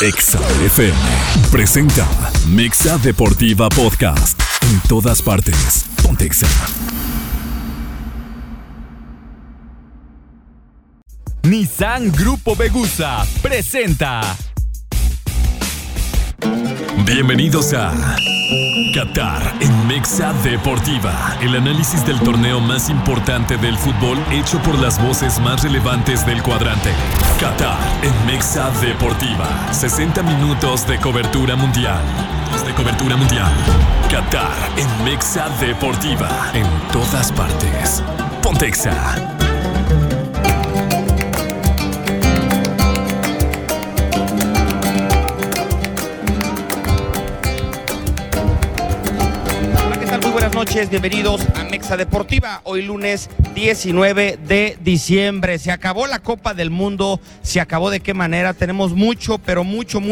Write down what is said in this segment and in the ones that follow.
Exa FM presenta Mixa Deportiva Podcast. En todas partes, ponte Exa. Nissan Grupo Vegusa presenta. Bienvenidos a Qatar en Mexa Deportiva, el análisis del torneo más importante del fútbol hecho por las voces más relevantes del cuadrante. Qatar en Mexa Deportiva, 60 minutos de cobertura mundial. Qatar en Mexa Deportiva, en todas partes. Pontexa. Buenas noches, bienvenidos a Mexa Deportiva. Hoy lunes 19 de diciembre. Se acabó la Copa del Mundo, se acabó de qué manera. Tenemos mucho, pero mucho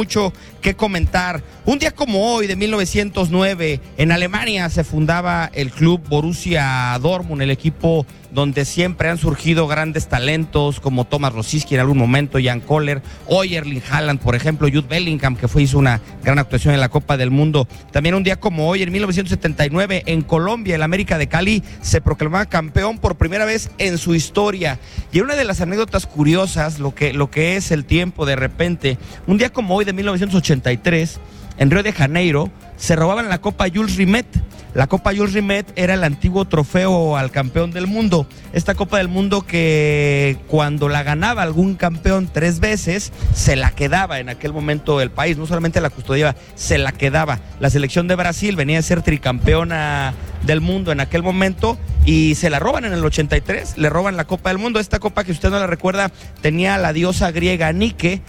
que comentar. Un día como hoy, de 1909, en Alemania se fundaba el club Borussia Dortmund, el equipo donde siempre han surgido grandes talentos como Tomáš Rosický en algún momento, Jan Koller, hoy Erling Haaland, por ejemplo, Jude Bellingham, que hizo una gran actuación en la Copa del Mundo. También un día como hoy, en 1979, en Colombia, el América de Cali se proclamaba campeón por primera vez en su historia. Y una de las anécdotas curiosas, lo que es el tiempo de repente, un día como hoy de 1983, en Río de Janeiro, se robaban la Copa Jules Rimet. La Copa Jules Rimet era el antiguo trofeo al campeón del mundo. Esta Copa del Mundo que cuando la ganaba algún campeón 3 veces, se la quedaba en aquel momento el país. No solamente la custodiaba, se la quedaba. La selección de Brasil venía a ser tricampeona del mundo en aquel momento y se la roban en el 83, le roban la Copa del Mundo. Esta copa, que usted no la recuerda, tenía la diosa griega Nike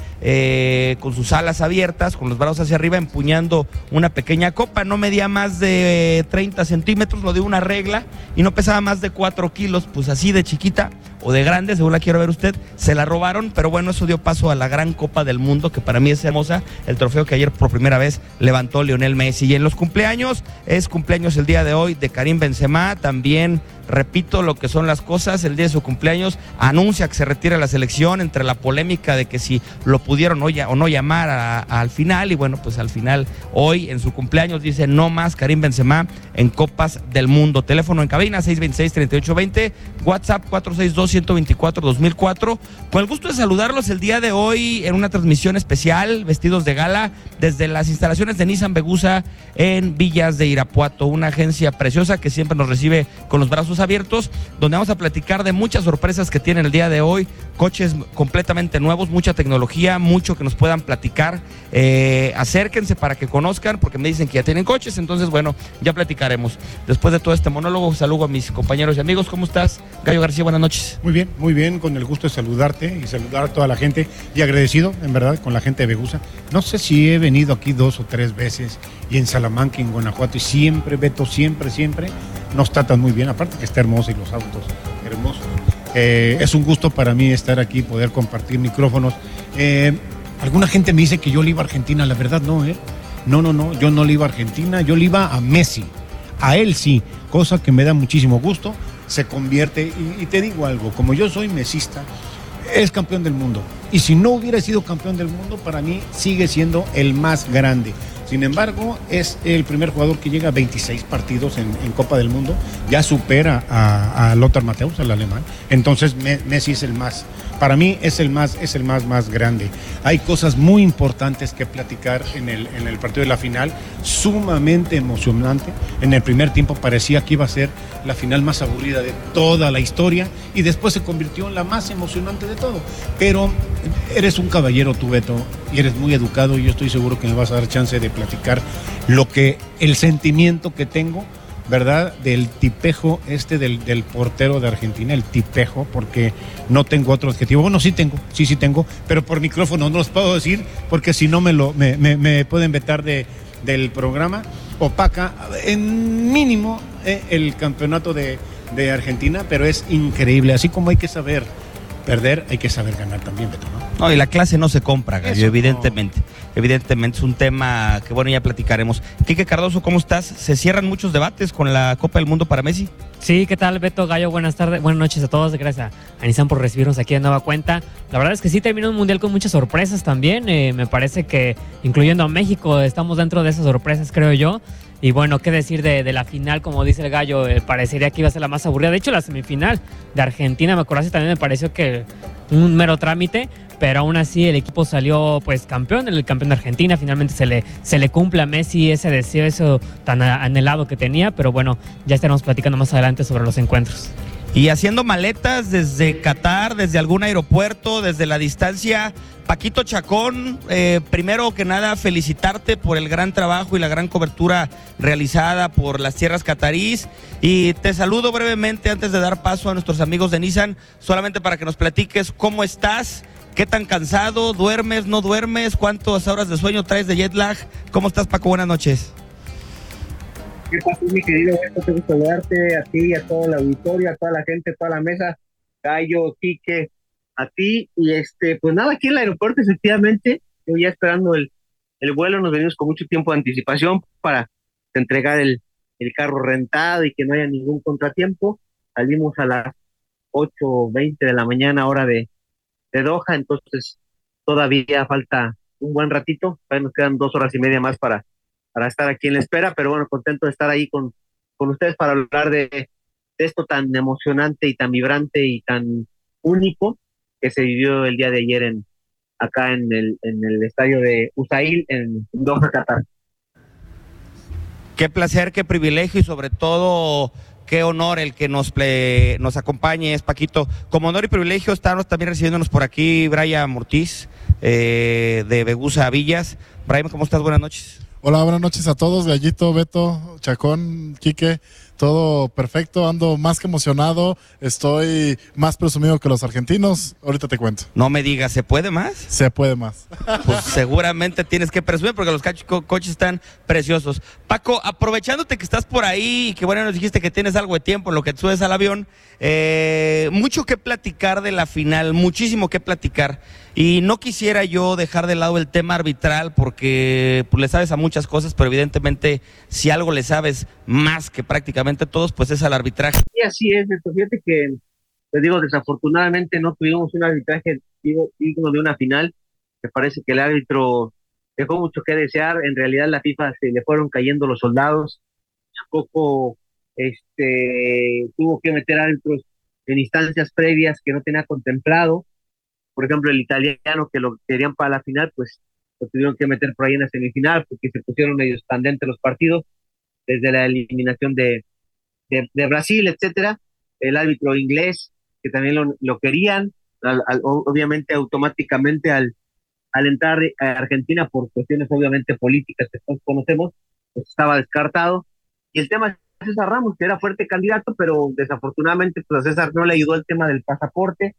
con sus alas abiertas, con los brazos hacia arriba, empuñando una pequeña copa. No medía más de 30 centímetros, lo dio una regla, y no pesaba más de 4 kilos, pues así de chiquita o de grande, según la quiero ver usted. Se la robaron, pero bueno, eso dio paso a la gran Copa del Mundo, que para mí es hermosa, el trofeo que ayer por primera vez levantó Lionel Messi. Y en los cumpleaños, es cumpleaños el día de hoy de Karim Benzema, también repito lo que son las cosas, el día de su cumpleaños anuncia que se retira la selección entre la polémica de que si lo pudieron o no llamar al final, y bueno, pues al final hoy en su cumpleaños dice no más Karim Benzema en Copas del Mundo. Teléfono en cabina 626-3820, WhatsApp 462-124-2004. Con el gusto de saludarlos el día de hoy en una transmisión especial, vestidos de gala, desde las instalaciones de Nissan Vegusa en Villas de Irapuato, una agencia preciosa que siempre nos recibe con los brazos abiertos, donde vamos a platicar de muchas sorpresas que tienen el día de hoy, coches completamente nuevos, mucha tecnología, mucho que nos puedan platicar. Acérquense para que conozcan, porque me dicen que ya tienen coches, entonces bueno, ya platicaremos. Después de todo este monólogo, saludo a mis compañeros y amigos. ¿Cómo estás, Gallo García? Buenas noches. Muy bien, con el gusto de saludarte y saludar a toda la gente, y agradecido, en verdad, con la gente de Vegusa. No sé si he venido aquí 2 o 3 veces, y en Salamanca, en Guanajuato, y siempre, Beto, siempre nos tratan muy bien, aparte que está hermoso y los autos hermosos. Es un gusto para mí estar aquí, poder compartir micrófonos. Alguna gente me dice que yo le iba a Argentina, la verdad no, No, yo no le iba a Argentina, yo le iba a Messi, a él sí, cosa que me da muchísimo gusto, se convierte, y te digo algo, como yo soy mesista, es campeón del mundo, y si no hubiera sido campeón del mundo, para mí sigue siendo el más grande. Sin embargo, es el primer jugador que llega a 26 partidos en Copa del Mundo. Ya supera a Lothar Matthäus, al alemán. Entonces, Messi es el más. Para mí, es el más grande. Hay cosas muy importantes que platicar en el partido de la final. Sumamente emocionante. En el primer tiempo parecía que iba a ser la final más aburrida de toda la historia. Y después se convirtió en la más emocionante de todo. Pero eres un caballero tú, Beto. Y eres muy educado. Y yo estoy seguro que me vas a dar chance de platicar lo que el sentimiento que tengo, ¿verdad? Del tipejo del portero de Argentina, el tipejo, porque no tengo otro adjetivo. Bueno, sí tengo, pero por micrófono no los puedo decir, porque si no me pueden vetar del programa. Opaca en mínimo el campeonato de Argentina, pero es increíble. Así como hay que saber perder, hay que saber ganar también, Beto, ¿no? No, y la clase no se compra, Gallo, evidentemente. No. evidentemente es un tema que, bueno, ya platicaremos. Quique Cardoso, ¿cómo estás? ¿Se cierran muchos debates con la Copa del Mundo para Messi? Sí, ¿qué tal, Beto, Gallo? Buenas tardes, buenas noches a todos. Gracias a Nissan por recibirnos aquí de nueva cuenta. La verdad es que sí terminó un mundial con muchas sorpresas también. Me parece que, incluyendo a México, estamos dentro de esas sorpresas, creo yo. Y bueno, qué decir de la final, como dice el Gallo, parecería que iba a ser la más aburrida. De hecho, la semifinal de Argentina, me acuerdo, también me pareció que un mero trámite, pero aún así el equipo salió pues campeón, el campeón de Argentina. Finalmente se le cumple a Messi ese deseo, eso tan anhelado que tenía, pero bueno, ya estaremos platicando más adelante sobre los encuentros. Y haciendo maletas desde Qatar, desde algún aeropuerto, desde la distancia, Paquito Chacón, primero que nada felicitarte por el gran trabajo y la gran cobertura realizada por las tierras catarís, y te saludo brevemente antes de dar paso a nuestros amigos de Nissan, solamente para que nos platiques cómo estás, qué tan cansado, duermes, no duermes, cuántas horas de sueño traes de jet lag, cómo estás, Paco, buenas noches. ¿Qué pasa, mi querido? Te gusta saludarte a ti, a toda la auditoria, a toda la gente, a toda la mesa, Gallo, Quique, a ti, y pues nada, aquí en el aeropuerto, efectivamente, yo ya esperando el vuelo, nos venimos con mucho tiempo de anticipación para entregar el carro rentado y que no haya ningún contratiempo. Salimos a las 8:20 de la mañana, hora de Doha, entonces todavía falta un buen ratito, nos quedan 2 horas y media más para estar aquí en la espera, pero bueno, contento de estar ahí con ustedes para hablar de esto tan emocionante y tan vibrante y tan único que se vivió el día de ayer acá en el estadio de USAIL en Doha, Qatar. Qué placer, qué privilegio y sobre todo qué honor el que nos acompañe, es Paquito. Como honor y privilegio estamos también recibiéndonos por aquí Brian Mortiz, de Vegusa Villas. Brian, ¿cómo estás? Buenas noches. Hola, buenas noches a todos, Gallito, Beto, Chacón, Quique, todo perfecto, ando más que emocionado, estoy más presumido que los argentinos, ahorita te cuento. No me digas, ¿se puede más? Se puede más. Pues seguramente tienes que presumir porque los coches están preciosos. Paco, aprovechándote que estás por ahí y que bueno, nos dijiste que tienes algo de tiempo en lo que te subes al avión, mucho que platicar de la final, muchísimo que platicar. Y no quisiera yo dejar de lado el tema arbitral porque pues, le sabes a muchas cosas, pero evidentemente si algo le sabes más que prácticamente todos, pues es al arbitraje. Sí, así es, Beto. Fíjate que, te digo, desafortunadamente no tuvimos un arbitraje digno de una final. Me parece que el árbitro dejó mucho que desear. En realidad la FIFA se le fueron cayendo los soldados. Tampoco tuvo que meter árbitros en instancias previas que no tenía contemplado. Por ejemplo, el italiano que lo querían para la final, pues lo tuvieron que meter por ahí en la semifinal porque se pusieron ellos candentes los partidos desde la eliminación de Brasil, etcétera. El árbitro inglés, que también lo querían, obviamente automáticamente al entrar a Argentina por cuestiones obviamente políticas que todos conocemos, pues estaba descartado. Y el tema de César Ramos, que era fuerte candidato, pero desafortunadamente pues a César no le ayudó el tema del pasaporte.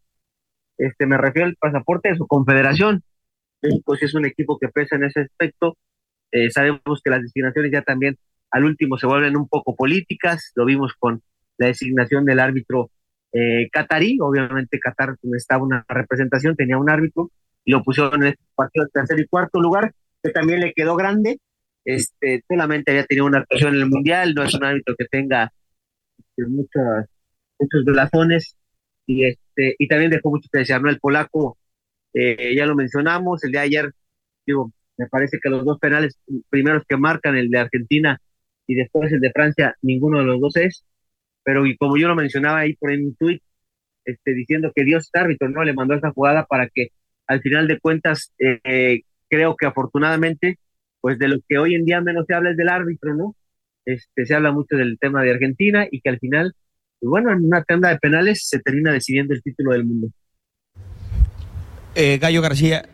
Me refiero al pasaporte de su confederación. México sí es un equipo que pesa en ese aspecto. Sabemos que las designaciones ya también al último se vuelven un poco políticas. Lo vimos con la designación del árbitro catarí. Obviamente Qatar necesitaba una representación, tenía un árbitro y lo pusieron en este partido de tercer y cuarto lugar, que también le quedó grande. Solamente había tenido una actuación en el Mundial. No es un árbitro que tenga muchos blasones. Y también dejó mucho que desear, ¿no? El polaco, ya lo mencionamos, el de ayer, digo, me parece que los dos penales primeros que marcan, el de Argentina y después el de Francia, ninguno de los dos es, pero y como yo lo mencionaba ahí por un tuit, diciendo que Dios es árbitro, ¿no? Le mandó esa jugada para que al final de cuentas, creo que afortunadamente, pues de lo que hoy en día menos se habla es del árbitro, ¿no? Se habla mucho del tema de Argentina y que al final, bueno, en una tanda de penales se termina decidiendo el título del mundo. Gallo García,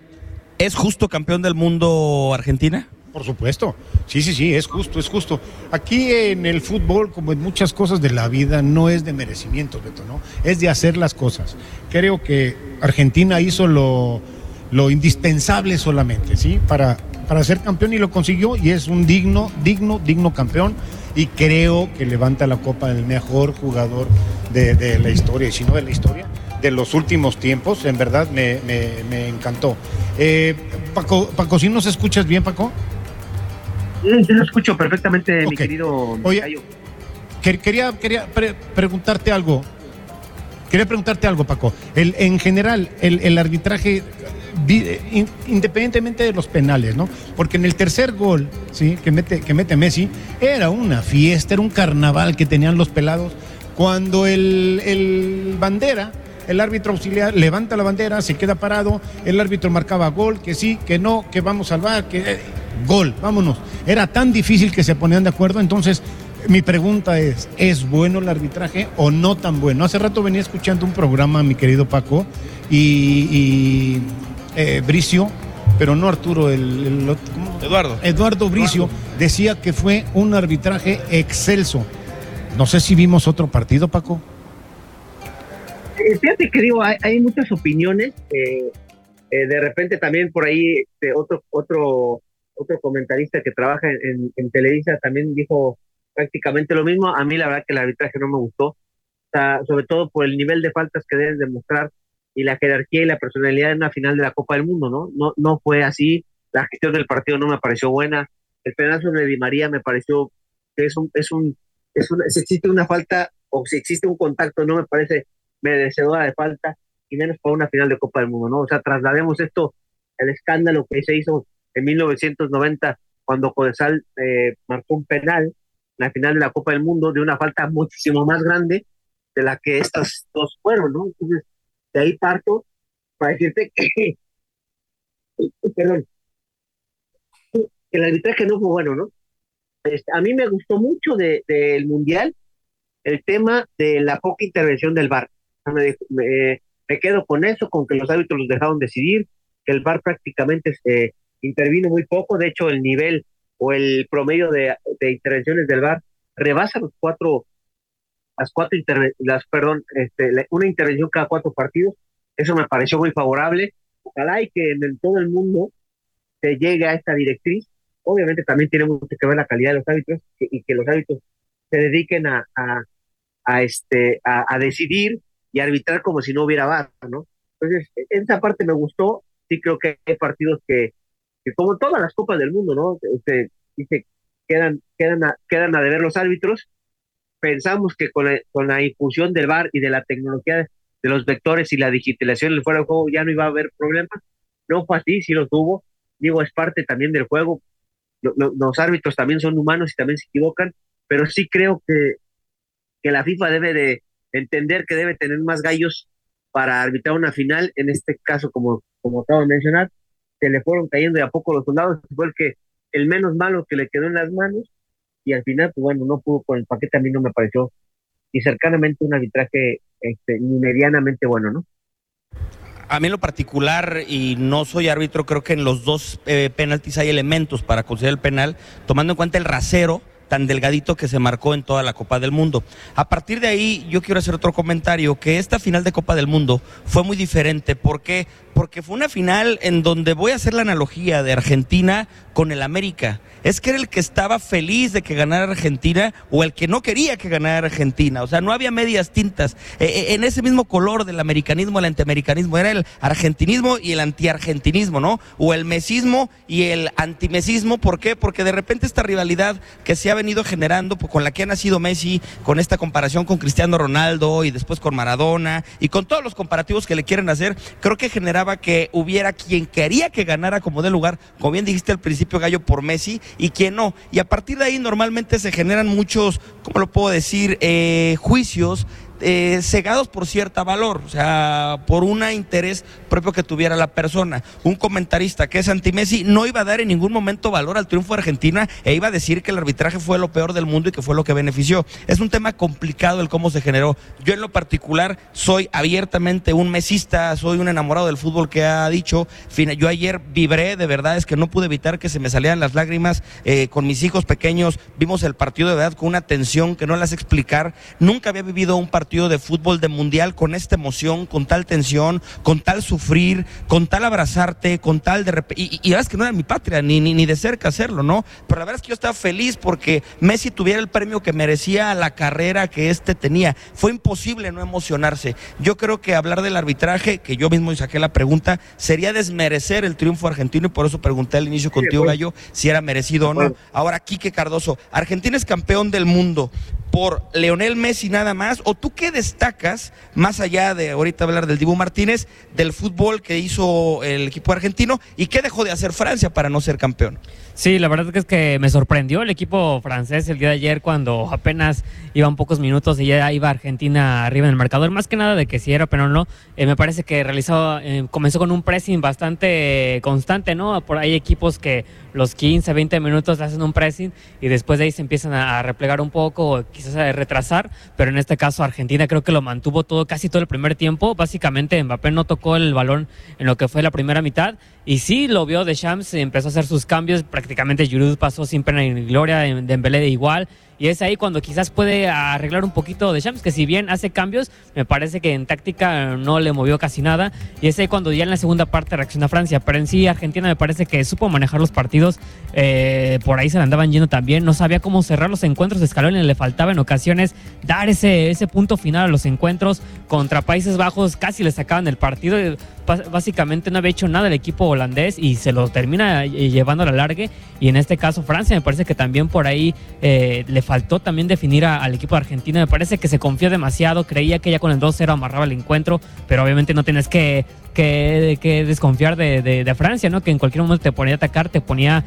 ¿es justo campeón del mundo Argentina? Por supuesto, sí, es justo. Aquí en el fútbol, como en muchas cosas de la vida, no es de merecimientos, Beto, ¿no? Es de hacer las cosas. Creo que Argentina hizo lo indispensable solamente, ¿sí? Para ser campeón y lo consiguió, y es un digno campeón. Y creo que levanta la copa del mejor jugador de la historia, y si no de la historia, de los últimos tiempos, en verdad me encantó. Paco, ¿sí nos escuchas bien, Paco? Sí, lo escucho perfectamente, okay. Mi querido Gallo. Quería preguntarte algo, Paco. En general, el arbitraje, independientemente de los penales, ¿no? Porque en el tercer gol, ¿sí?, que mete Messi, era una fiesta, era un carnaval que tenían los pelados. Cuando el bandera, el árbitro auxiliar levanta la bandera, se queda parado, el árbitro marcaba gol, que sí, que no, que vamos a salvar, que gol, vámonos. Era tan difícil que se ponían de acuerdo. Entonces, mi pregunta ¿es bueno el arbitraje o no tan bueno? Hace rato venía escuchando un programa, mi querido Paco, y Bricio, pero no Arturo, Eduardo Bricio, decía que fue un arbitraje excelso. No sé si vimos otro partido, Paco. Fíjate que digo, hay muchas opiniones. De repente también por ahí otro comentarista que trabaja en Televisa también dijo prácticamente lo mismo. A mí la verdad que el arbitraje no me gustó, o sea, sobre todo por el nivel de faltas que deben demostrar y la jerarquía y la personalidad en una final de la Copa del Mundo, ¿no? No fue así. La gestión del partido no me pareció buena. El penal sobre Di María me pareció que si existe una falta o si existe un contacto, no me parece merecedora de falta, y menos para una final de Copa del Mundo, ¿no? O sea, traslademos esto, el escándalo que se hizo en 1990 cuando Codesal marcó un penal en la final de la Copa del Mundo de una falta muchísimo más grande de la que estas dos fueron, ¿no? Entonces, de ahí parto para decirte que perdón, el arbitraje no fue bueno, ¿no? A mí me gustó mucho del Mundial el tema de la poca intervención del VAR. Me quedo con eso, con que los árbitros los dejaron decidir, que el VAR prácticamente intervino muy poco. De hecho, el nivel o el promedio de intervenciones del VAR rebasa una intervención cada 4 partidos. Eso me pareció muy favorable. Ojalá y que en todo el mundo se llegue a esta directriz. Obviamente también tiene mucho que ver la calidad de los árbitros y que los árbitros se dediquen a decidir y arbitrar como si no hubiera VAR, ¿no? Entonces, esa parte me gustó. Sí creo que hay partidos que como todas las copas del mundo, ¿no? Quedan a deber los árbitros. Pensamos que con la inclusión del VAR y de la tecnología de los vectores y la digitalización del fuera de juego ya no iba a haber problemas. No fue así, sí los hubo. Digo, es parte también del juego. Los árbitros también son humanos y también se equivocan, pero sí creo que la FIFA debe de entender que debe tener más gallos para arbitrar una final. En este caso, como acabo de mencionar, se le fueron cayendo de a poco los soldados, fue el menos malo que le quedó en las manos, y al final, pues bueno, no pudo con el paquete. A mí no me pareció ni cercanamente un arbitraje ni medianamente bueno, ¿no? A mí en lo particular, y no soy árbitro, creo que en los dos penaltis hay elementos para considerar el penal, tomando en cuenta el rasero tan delgadito que se marcó en toda la Copa del Mundo. A partir de ahí, yo quiero hacer otro comentario, que esta final de Copa del Mundo fue muy diferente. ¿Por qué? Porque fue una final en donde voy a hacer la analogía de Argentina con el América. Es que era el que estaba feliz de que ganara Argentina o el que no quería que ganara Argentina. O sea, no había medias tintas. En ese mismo color del americanismo, el antiamericanismo, era el argentinismo y el antiargentinismo, ¿no? O el mesismo y el antimesismo. ¿Por qué? Porque de repente esta rivalidad que se ha venido generando, pues, con la que ha nacido Messi, con esta comparación con Cristiano Ronaldo y después con Maradona y con todos los comparativos que le quieren hacer, creo que generaba que hubiera quien quería que ganara como de lugar, como bien dijiste al principio, Gallo, por Messi, y quien no. Y a partir de ahí normalmente se generan muchos, ¿cómo lo puedo decir?, juicios cegados por cierto valor, o sea, por un interés propio que tuviera la persona. Un comentarista que es anti-Messi no iba a dar en ningún momento valor al triunfo de Argentina e iba a decir que el arbitraje fue lo peor del mundo y que fue lo que benefició. Es un tema complicado el cómo se generó. Yo en lo particular soy abiertamente un mesista, soy un enamorado del fútbol que ha dicho. Yo ayer vibré, de verdad, es que no pude evitar que se me salieran las lágrimas. Con mis hijos pequeños vimos el partido de verdad con una tensión que no las explicar. Nunca había vivido un partido partido de fútbol de mundial con esta emoción, con tal tensión, con tal sufrir, con tal abrazarte, con tal de repente, y la verdad es que no era mi patria, ni de cerca hacerlo, ¿no? Pero la verdad es que yo estaba feliz porque Messi tuviera el premio que merecía a la carrera que este tenía. Fue imposible no emocionarse. Yo creo que hablar del arbitraje, que yo mismo saqué la pregunta, sería desmerecer el triunfo argentino, y por eso pregunté al inicio contigo, Gallo, si era merecido o no. Ahora, Quique Cardoso, Argentina es campeón del mundo por Lionel Messi nada más, o tú qué destacas, más allá de ahorita hablar del Dibu Martínez, del fútbol que hizo el equipo argentino y qué dejó de hacer Francia para no ser campeón. Sí, la verdad es que me sorprendió el equipo francés el día de ayer, cuando apenas iban pocos minutos y ya iba Argentina arriba en el marcador, más que nada de que si era penal o no. Me parece que comenzó con un pressing bastante constante, ¿no? Por ahí equipos que los 15, 20 minutos hacen un pressing y después de ahí se empiezan a replegar un poco, o quizás a retrasar, pero en este caso Argentina creo que lo mantuvo todo, casi todo el primer tiempo. Básicamente Mbappé no tocó el balón en lo que fue la primera mitad, y sí lo vio Deschamps, empezó a hacer sus cambios. Prácticamente Giroud pasó sin pena ni gloria, Dembélé de igual, y es ahí cuando quizás puede arreglar un poquito Deschamps, que si bien hace cambios, me parece que en táctica no le movió casi nada, y es ahí cuando ya en la segunda parte reacciona Francia. Pero en sí Argentina me parece que supo manejar los partidos, por ahí se le andaban yendo también, no sabía cómo cerrar los encuentros, Scaloni le faltaba en ocasiones dar ese punto final a los encuentros. Contra Países Bajos casi le sacaban el partido, básicamente no había hecho nada el equipo holandés y se lo termina llevando a la largue, y en este caso Francia me parece que también por ahí le faltó también definir al equipo argentino. Me parece que se confió demasiado, creía que ya con el 2-0 amarraba el encuentro, pero obviamente no tienes que desconfiar de Francia, ¿no? Que en cualquier momento te ponía a atacar, te ponía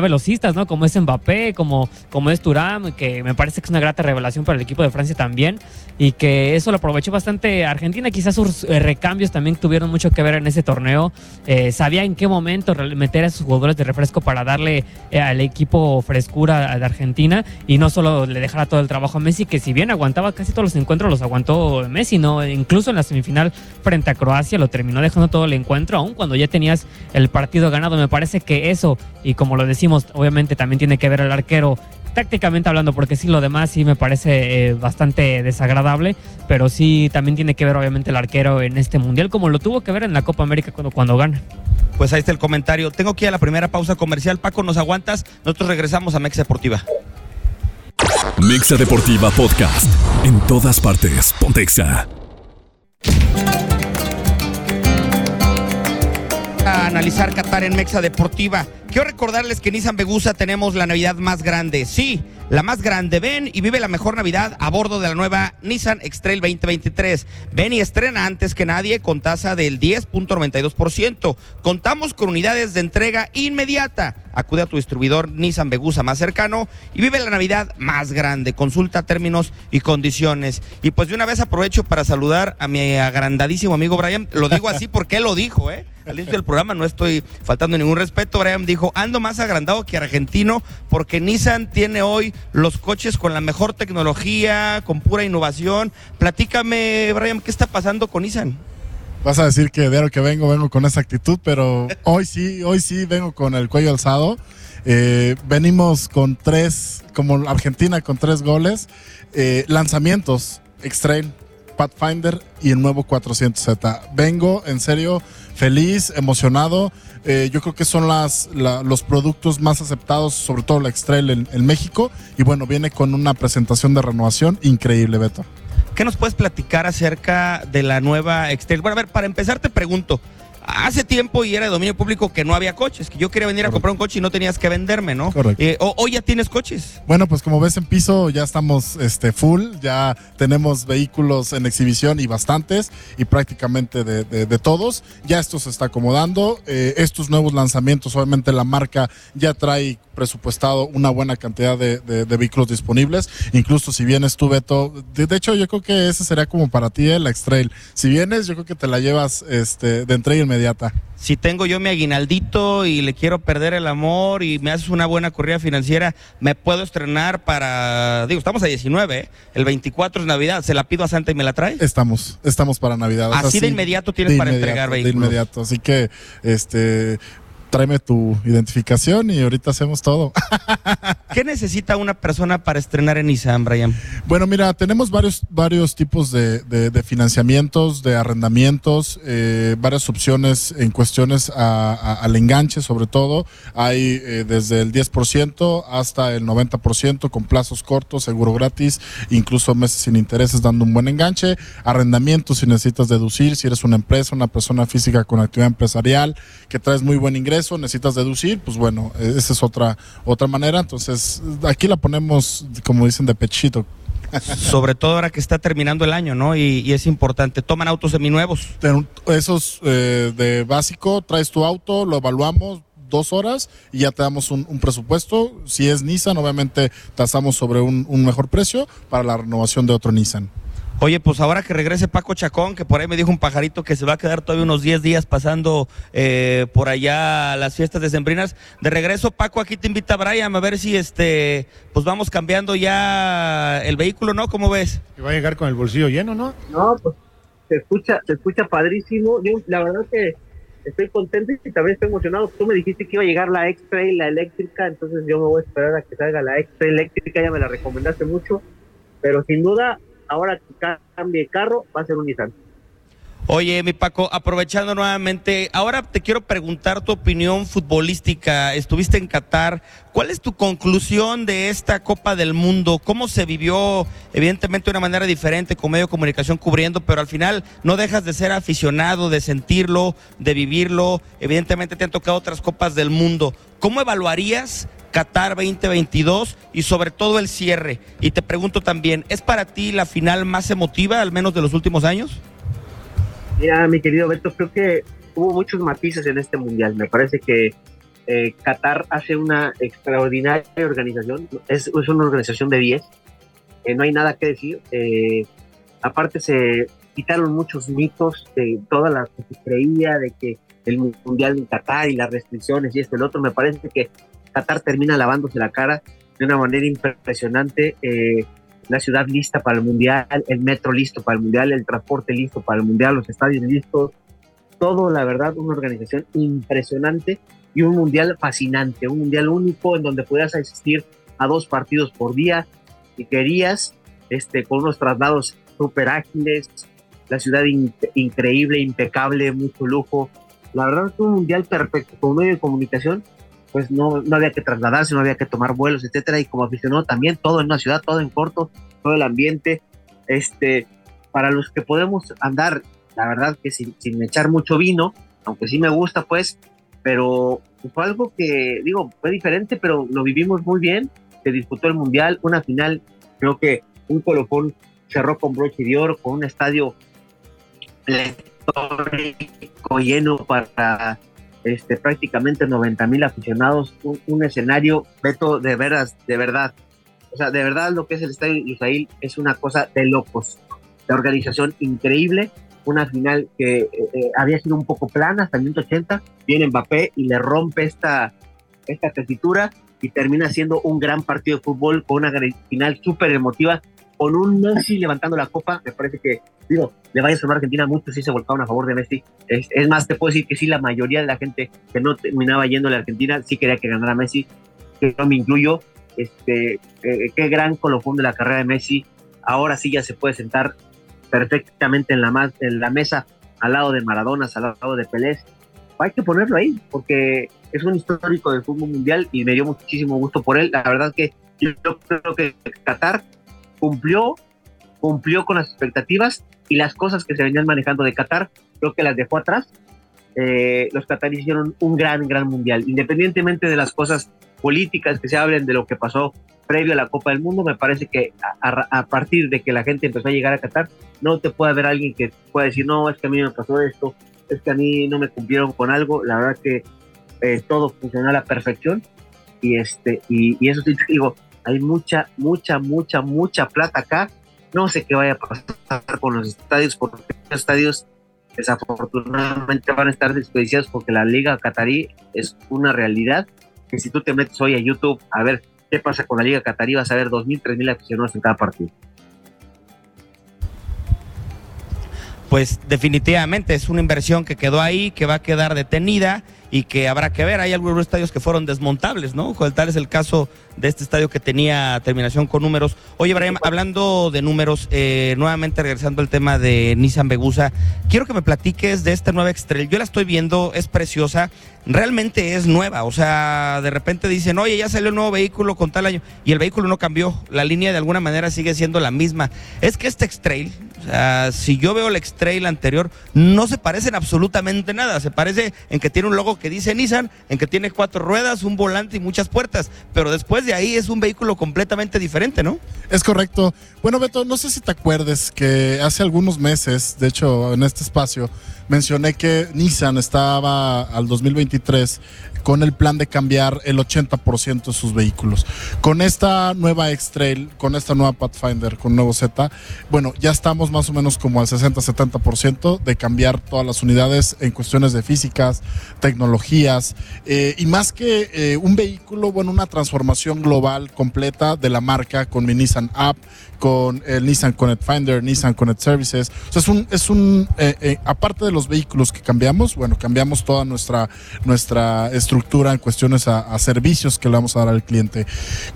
velocistas, ¿no? Como es Mbappé, como es Thuram, que me parece que es una grata revelación para el equipo de Francia también, y que eso lo aprovechó bastante Argentina. Quizás sus recambios también tuvieron mucho que ver en ese torneo, sabía en qué momento meter a sus jugadores de refresco para darle al equipo frescura de Argentina, y no solo le dejara todo el trabajo a Messi, que si bien aguantaba casi todos los encuentros, los aguantó Messi, ¿no? Incluso en la semifinal frente a Croacia lo terminó dejando todo el encuentro, aun cuando ya tenías el partido ganado. Me parece que eso, y como lo decimos, obviamente también tiene que ver el arquero tácticamente hablando, porque sí, lo demás sí me parece bastante desagradable, pero sí también tiene que ver obviamente el arquero en este mundial, como lo tuvo que ver en la Copa América cuando gana. Pues ahí está el comentario. Tengo que ir a la primera pausa comercial. Paco, ¿nos aguantas? Nosotros regresamos a Mexa Deportiva. Mexa Deportiva Podcast. En todas partes, Pontexa. A analizar Qatar en Mexa Deportiva. Quiero recordarles que en Nissan Vegusa tenemos la Navidad más grande. Sí, la más grande. Ven y vive la mejor Navidad a bordo de la nueva Nissan X-Trail 2023. Ven y estrena antes que nadie con tasa del 10.92%. Contamos con unidades de entrega inmediata. Acude a tu distribuidor Nissan Vegusa más cercano y vive la Navidad más grande. Consulta términos y condiciones. Y pues de una vez aprovecho para saludar a mi agrandadísimo amigo Brian. Lo digo así porque él lo dijo, Al inicio del programa, no estoy faltando ningún respeto. Brian dijo, ando más agrandado que argentino porque Nissan tiene hoy los coches con la mejor tecnología, con pura innovación. Platícame, Brian, ¿qué está pasando con Nissan? Vas a decir que de lo que vengo con esa actitud, pero hoy sí vengo con el cuello alzado. Venimos con tres, como Argentina, con tres goles, lanzamientos, X-Trail, Pathfinder y el nuevo 400Z. Vengo, en serio, feliz, emocionado. Yo creo que son los productos más aceptados, sobre todo la X-Trail en México. Y bueno, viene con una presentación de renovación increíble, Beto. ¿Qué nos puedes platicar acerca de la nueva X-Trail? Bueno, a ver, para empezar te pregunto. Hace tiempo, y era de dominio público, que no había coches, que yo quería venir a comprar un coche y no tenías que venderme, ¿no? Correcto. ¿Hoy ya tienes coches? Bueno, pues como ves en piso ya estamos full, ya tenemos vehículos en exhibición y bastantes, y prácticamente de todos. Ya esto se está acomodando, estos nuevos lanzamientos, obviamente la marca ya trae presupuestado una buena cantidad de vehículos disponibles. Incluso si vienes tú, Beto, de hecho yo creo que ese sería como para ti la X-Trail. Si vienes, yo creo que te la llevas de entrega inmediata. Si tengo yo mi aguinaldito y le quiero perder el amor y me haces una buena corrida financiera, me puedo estrenar para, estamos a 19, el 24 es Navidad, se la pido a Santa y me la trae. Estamos para Navidad. Así, o sea, de inmediato tienes de para inmediato, entregar vehículos. De inmediato, así que tráeme tu identificación y ahorita hacemos todo. ¿Qué necesita una persona para estrenar en Nissan, Brian? Bueno, mira, tenemos varios tipos de financiamientos, de arrendamientos, varias opciones en cuestiones al enganche, sobre todo. Hay desde el 10% hasta el 90% con plazos cortos, seguro gratis, incluso meses sin intereses, dando un buen enganche. Arrendamientos si necesitas deducir, si eres una empresa, una persona física con actividad empresarial, que traes muy buen ingreso, necesitas deducir, pues bueno, esa es otra manera. Entonces, aquí la ponemos, como dicen, de pechito. Sobre todo ahora que está terminando el año, ¿no? Y es importante. ¿Toman autos seminuevos? Esos de básico, traes tu auto, lo evaluamos 2 horas y ya te damos un presupuesto. Si es Nissan, obviamente tasamos sobre un mejor precio para la renovación de otro Nissan. Oye, pues ahora que regrese Paco Chacón, que por ahí me dijo un pajarito que se va a quedar todavía unos 10 días pasando por allá las fiestas decembrinas. De regreso, Paco, aquí te invita Brian, a ver si pues vamos cambiando ya el vehículo, ¿no? ¿Cómo ves? Que va a llegar con el bolsillo lleno, ¿no? No, pues se escucha padrísimo. Yo, la verdad que estoy contento y también estoy emocionado. Tú me dijiste que iba a llegar la X-Trail, la eléctrica, entonces yo me voy a esperar a que salga la X-Trail eléctrica, ya me la recomendaste mucho, pero sin duda... Ahora que cambie de carro, va a ser un Nissan. Oye, mi Paco, aprovechando nuevamente, ahora te quiero preguntar tu opinión futbolística. Estuviste en Qatar. ¿Cuál es tu conclusión de esta Copa del Mundo? ¿Cómo se vivió? Evidentemente de una manera diferente, con medio de comunicación cubriendo, pero al final no dejas de ser aficionado, de sentirlo, de vivirlo. Evidentemente te han tocado otras Copas del Mundo. ¿Cómo evaluarías Qatar 2022 y sobre todo el cierre? Y te pregunto también, ¿es para ti la final más emotiva, al menos de los últimos años? Mira, mi querido Beto, creo que hubo muchos matices en este mundial. Me parece que Qatar hace una extraordinaria organización, es una organización de 10, no hay nada que decir. Aparte se quitaron muchos mitos de toda la que se creía de que el mundial de Qatar y las restricciones y el otro. Me parece que Qatar termina lavándose la cara de una manera impresionante, la ciudad lista para el mundial, el metro listo para el mundial, el transporte listo para el mundial, los estadios listos, todo, la verdad, una organización impresionante y un mundial fascinante, un mundial único en donde pudieras asistir a 2 partidos por día si querías, con unos traslados súper ágiles, la ciudad increíble, impecable, mucho lujo, la verdad es un mundial perfecto, con medio de comunicación pues no había que trasladarse, no había que tomar vuelos, etcétera, y como aficionado también, todo en una ciudad, todo en corto, todo el ambiente, para los que podemos andar, la verdad que sin echar mucho vino, aunque sí me gusta, pues, pero fue algo que, digo, fue diferente, pero lo vivimos muy bien, se disputó el Mundial, una final, creo que un colofón cerró con broche de oro, con un estadio histórico lleno para... prácticamente 90,000 aficionados, un escenario, Beto, de verdad, o sea, de verdad lo que es el Estadio Israel es una cosa de locos, la organización increíble, una final que había sido un poco plana hasta el 180, viene Mbappé y le rompe esta tesitura y termina siendo un gran partido de fútbol con una final súper emotiva, con un Messi levantando la copa. Me parece que, digo, le vaya a sonar a Argentina, muchos sí se volcaron a favor de Messi, es más, te puedo decir que sí, la mayoría de la gente que no terminaba yendo a la Argentina sí quería que ganara Messi, que yo me incluyo. Qué gran colofón de la carrera de Messi, ahora sí ya se puede sentar perfectamente en la mesa al lado de Maradona, al lado de Pelé, hay que ponerlo ahí, porque es un histórico del fútbol mundial y me dio muchísimo gusto por él, la verdad que yo creo que Qatar cumplió con las expectativas y las cosas que se venían manejando de Qatar, creo que las dejó atrás. Los qataríes hicieron un gran mundial, independientemente de las cosas políticas que se hablen de lo que pasó previo a la Copa del Mundo. Me parece que a partir de que la gente empezó a llegar a Qatar, no te puede haber alguien que pueda decir, no, es que a mí me pasó esto, es que a mí no me cumplieron con algo. La verdad que todo funcionó a la perfección y eso sí, digo, hay mucha plata acá. No sé qué vaya a pasar con los estadios, porque los estadios desafortunadamente van a estar desperdiciados, porque la Liga Qatarí es una realidad que si tú te metes hoy a YouTube a ver qué pasa con la Liga Qatarí, vas a ver 2,000, 3,000 aficionados en cada partido. pues definitivamente es una inversión que quedó ahí, que va a quedar detenida y que habrá que ver. Hay algunos estadios que fueron desmontables, ¿no? Tal es el caso de este estadio que tenía terminación con números. Oye, Brian, hablando de números, nuevamente regresando al tema de Nissan Vegusa, quiero que me platiques de esta nueva Xtrail. Yo la estoy viendo, es preciosa, realmente es nueva, o sea, de repente dicen, oye, ya salió un nuevo vehículo con tal año, y el vehículo no cambió, la línea de alguna manera sigue siendo la misma. Es que este Xtrail, o sea, si yo veo el Xtrail anterior, no se parecen absolutamente nada, se parece en que tiene un logo que dice Nissan, en que tiene 4 ruedas, un volante y muchas puertas, pero después de ahí es un vehículo completamente diferente, ¿no? Es correcto. Bueno, Beto, no sé si te acuerdes que hace algunos meses, de hecho en este espacio, mencioné que Nissan estaba al 2023 con el plan de cambiar el 80% de sus vehículos. Con esta nueva X-Trail, con esta nueva Pathfinder, con nuevo Z, bueno, ya estamos más o menos como al 60-70% de cambiar todas las unidades en cuestiones de físicas, tecnologías, y más que un vehículo, bueno, una transformación global completa de la marca con mi Nissan App, con el Nissan Connect Finder, Nissan Connect Services. O sea, aparte de los vehículos que cambiamos, bueno, cambiamos toda nuestra estructura en cuestiones a servicios que le vamos a dar al cliente.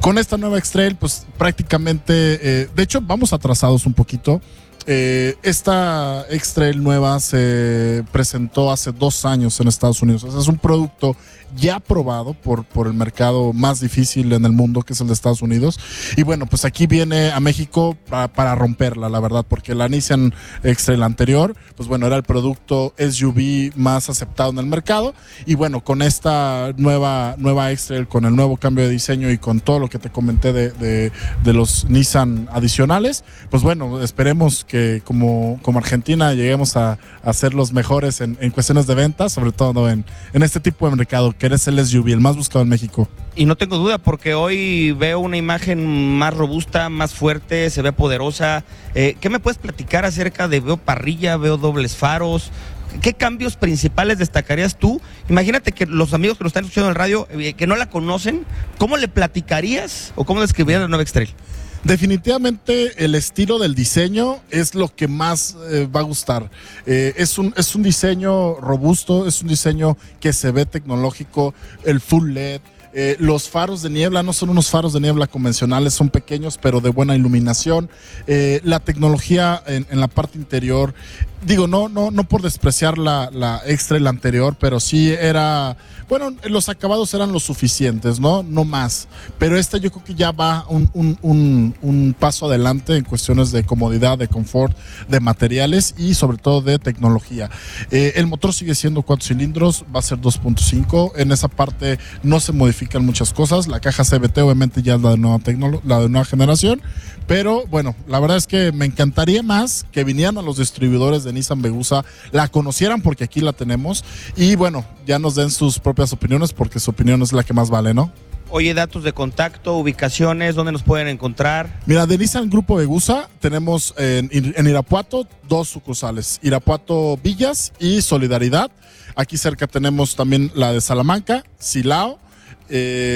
Con esta nueva X-Trail, pues prácticamente, de hecho vamos atrasados un poquito. Esta X-Trail nueva se presentó hace 2 años en Estados Unidos. Es un producto ya probado por el mercado más difícil en el mundo, que es el de Estados Unidos. Y bueno, pues aquí viene a México para romperla, la verdad, porque la Nissan X-Trail anterior, pues bueno, era el producto SUV más aceptado en el mercado. Y bueno, con esta nueva X-Trail, con el nuevo cambio de diseño y con todo lo que te comenté de los Nissan adicionales, pues bueno, esperemos que como Argentina lleguemos a ser los mejores en cuestiones de ventas, sobre todo en este tipo de mercado, que eres el SUV, el más buscado en México. Y no tengo duda, porque hoy veo una imagen más robusta, más fuerte, se ve poderosa. ¿Qué me puedes platicar acerca de, veo parrilla, veo dobles faros? ¿Qué cambios principales destacarías tú? Imagínate que los amigos que nos están escuchando en el radio, que no la conocen, ¿cómo le platicarías o cómo describirías la nueva X-Trail? Definitivamente el estilo del diseño es lo que más va a gustar. Es un diseño robusto, es un diseño que se ve tecnológico, el full LED. Los faros de niebla no son unos faros de niebla convencionales, son pequeños pero de buena iluminación. La tecnología en la parte interior, digo, no por despreciar la X-Trail anterior, pero sí era, bueno, los acabados eran los suficientes, no más, pero esta yo creo que ya va un paso adelante en cuestiones de comodidad, de confort, de materiales y sobre todo de tecnología. El motor sigue siendo 4 cilindros, va a ser 2.5, en esa parte no se modifica muchas cosas. La caja CVT obviamente ya es la de nueva generación, pero bueno, la verdad es que me encantaría más que vinieran a los distribuidores de Nissan Vegusa, la conocieran, porque aquí la tenemos, y bueno, ya nos den sus propias opiniones, porque su opinión es la que más vale, ¿no? Oye, datos de contacto, ubicaciones, ¿dónde nos pueden encontrar? Mira, de Nissan Grupo Vegusa tenemos en Irapuato 2 sucursales, Irapuato Villas y Solidaridad. Aquí cerca tenemos también la de Salamanca, Silao,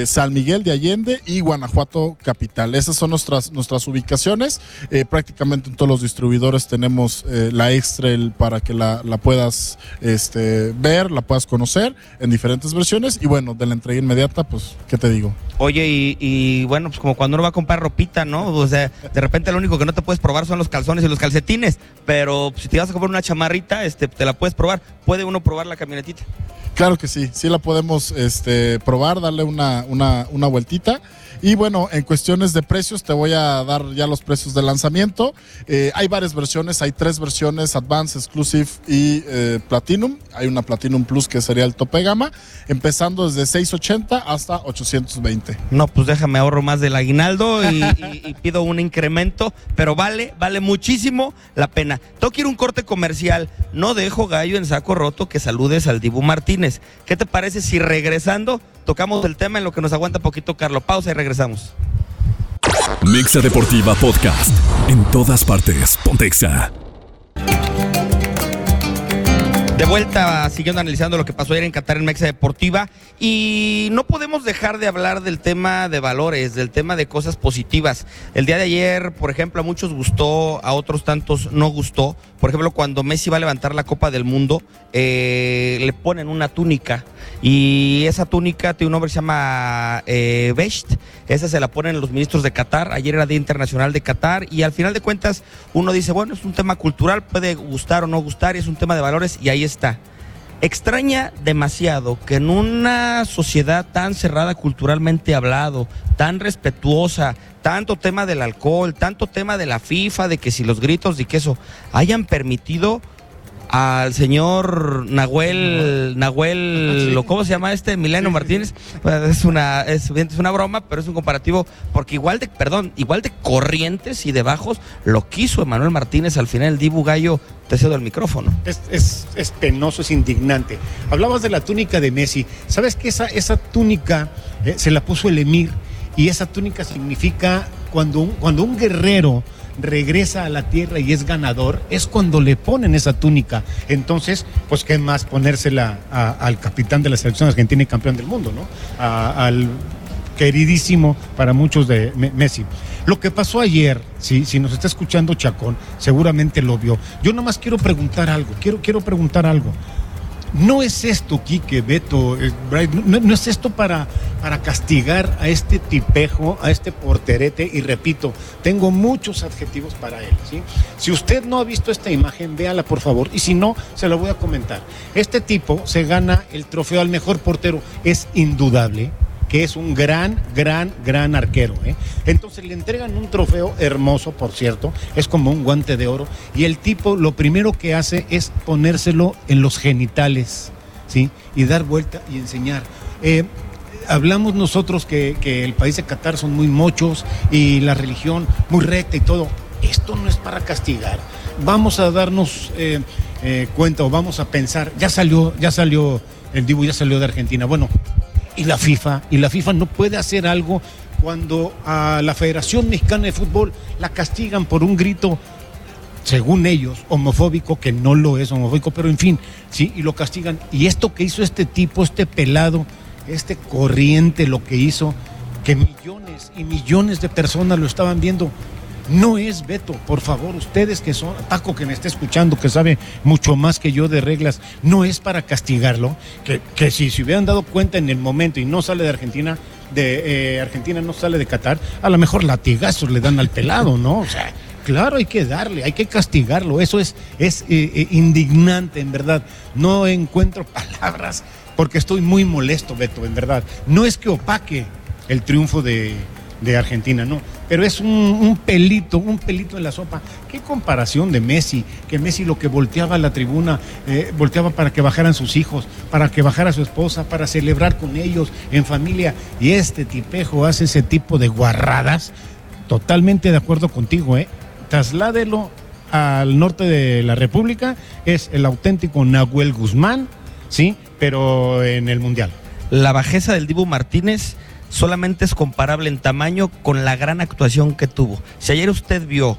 San Miguel de Allende y Guanajuato Capital. Esas son nuestras ubicaciones. Prácticamente en todos los distribuidores tenemos la X-Trail para que la puedas ver, la puedas conocer en diferentes versiones. Y bueno, de la entrega inmediata, pues, ¿qué te digo? Oye, y bueno, pues como cuando uno va a comprar ropita, ¿no? O sea, de repente lo único que no te puedes probar son los calzones y los calcetines, pero si te vas a comprar una chamarrita, te la puedes probar. ¿Puede uno probar la camionetita? Claro que sí, sí la podemos probar, darle una vueltita. Y bueno, en cuestiones de precios, te voy a dar ya los precios de lanzamiento. Hay varias versiones, hay 3 versiones: Advanced, Exclusive y Platinum. Hay una Platinum Plus que sería el tope de gama, empezando desde 680 hasta 820. No, pues déjame ahorro más del aguinaldo y pido un incremento, pero vale muchísimo la pena. Tengo que ir a un corte comercial. No dejo gallo en saco roto que saludes al Dibu Martínez. ¿Qué te parece si regresando tocamos el tema en lo que nos aguanta poquito, Carlos? Pausa y regresamos. Mexa Deportiva Podcast. En todas partes, Pontexa. De vuelta, siguiendo analizando lo que pasó ayer en Qatar en Mexa Deportiva, y no podemos dejar de hablar del tema de valores, del tema de cosas positivas. El día de ayer, por ejemplo, a muchos gustó, a otros tantos no gustó. Por ejemplo, cuando Messi va a levantar la Copa del Mundo, le ponen una túnica, y esa túnica tiene un nombre que se llama Besht. Esa se la ponen los ministros de Qatar. Ayer era Día Internacional de Qatar, y al final de cuentas uno dice, bueno, es un tema cultural, puede gustar o no gustar, y es un tema de valores, y ahí está. Extraña demasiado que en una sociedad tan cerrada culturalmente hablado, tan respetuosa, tanto tema del alcohol, tanto tema de la FIFA, de que si los gritos y que eso, hayan permitido al señor Nahuel, ¿cómo se llama este? Emiliano Martínez. Es una broma, pero es un comparativo, porque igual de corrientes y de bajos lo quiso Emmanuel Martínez. Al final, el Dibu Gallo, te cedo el micrófono. Es penoso, es indignante. Hablabas de la túnica de Messi. ¿Sabes que esa túnica se la puso el emir? Y esa túnica significa cuando un guerrero regresa a la tierra y es ganador, es cuando le ponen esa túnica. Entonces, pues qué más ponérsela al capitán de la selección argentina y campeón del mundo, ¿no? Al queridísimo para muchos de Messi. Lo que pasó ayer, si nos está escuchando Chacón, seguramente lo vio. Yo nomás quiero preguntar algo, quiero preguntar algo. ¿No es esto, Quique, Beto, Brian, no es esto para castigar a este tipejo, a este porterete? Y repito, tengo muchos adjetivos para él, ¿sí? Si usted no ha visto esta imagen, véala, por favor, y si no, se la voy a comentar. Este tipo se gana el trofeo al mejor portero, es indudable que es un gran arquero, ¿eh? Entonces le entregan un trofeo hermoso, por cierto, es como un guante de oro, y el tipo lo primero que hace es ponérselo en los genitales, ¿sí? Y dar vuelta y enseñar. Hablamos nosotros que el país de Qatar son muy mochos y la religión muy recta y todo. Esto no es para castigar. Vamos a darnos cuenta, o vamos a pensar, ya salió el Dibu, ya salió de Argentina, bueno. Y la FIFA no puede hacer algo cuando a la Federación Mexicana de Fútbol la castigan por un grito, según ellos, homofóbico, que no lo es homofóbico, pero en fin, sí, y lo castigan. Y esto que hizo este tipo, este pelado, este corriente, lo que hizo, que millones y millones de personas lo estaban viendo, no es, Beto, por favor, ustedes que son, Paco, que me está escuchando, que sabe mucho más que yo de reglas, no es para castigarlo, que si se hubieran dado cuenta en el momento y no sale de Argentina, Argentina no sale de Qatar, a lo mejor latigazos le dan al pelado, ¿no? O sea, claro, hay que darle, hay que castigarlo, eso es indignante, en verdad, no encuentro palabras, porque estoy muy molesto, Beto, en verdad, no es que opaque el triunfo de Argentina, no, pero es un pelito en la sopa. Qué comparación de Messi, que Messi lo que volteaba a la tribuna, volteaba para que bajaran sus hijos, para que bajara su esposa, para celebrar con ellos en familia, y este tipejo hace ese tipo de guarradas. Totalmente de acuerdo contigo, trasládelo al norte de la República, es el auténtico Nahuel Guzmán, sí, pero en el Mundial. La bajeza del Dibu Martínez solamente es comparable en tamaño con la gran actuación que tuvo. Si ayer usted vio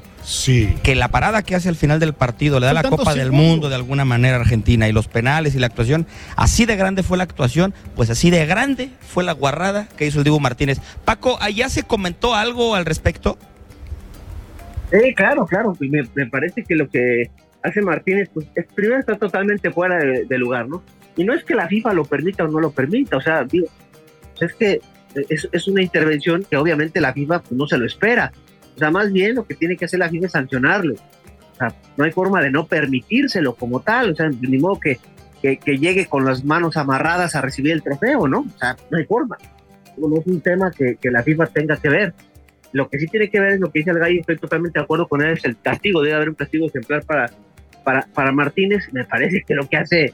que la parada que hace al final del partido le da la Copa del Mundo de alguna manera a Argentina, y los penales y la actuación, así de grande fue la actuación, pues así de grande fue la guarrada que hizo el Dibu Martínez. Paco, ¿allá se comentó algo al respecto? Claro, me parece que lo que hace Martínez, pues primero está totalmente fuera de lugar, ¿no? Y no es que la FIFA lo permita o no lo permita, o sea, digo, es que es una intervención que obviamente la FIFA pues no se lo espera. O sea, más bien lo que tiene que hacer la FIFA es sancionarlo. O sea, no hay forma de no permitírselo como tal. O sea, ni modo que llegue con las manos amarradas a recibir el trofeo, ¿no? O sea, no hay forma. No es un tema que la FIFA tenga que ver. Lo que sí tiene que ver es lo que dice el Gallo, estoy totalmente de acuerdo con él, es el castigo. Debe haber un castigo ejemplar para Martínez. Me parece que lo que hace,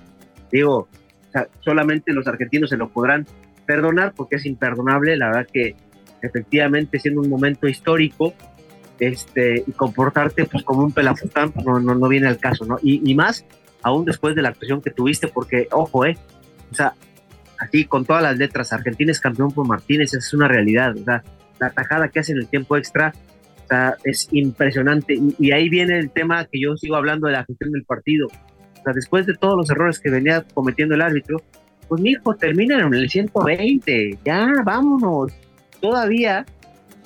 digo, o sea, solamente los argentinos se lo podrán perdonar, porque es imperdonable. La verdad que efectivamente siendo un momento histórico, y comportarte pues como un pelafustán no viene al caso, ¿no? Y más aún después de la actuación que tuviste, porque ojo, o sea, así con todas las letras, Argentina es campeón por Martínez, es una realidad, ¿verdad? La tajada que hace en el tiempo extra, o sea, es impresionante, y ahí viene el tema que yo sigo hablando de la gestión del partido. sea, después de todos los errores que venía cometiendo el árbitro, pues mijo, termina en el 120, ya, vámonos. Todavía,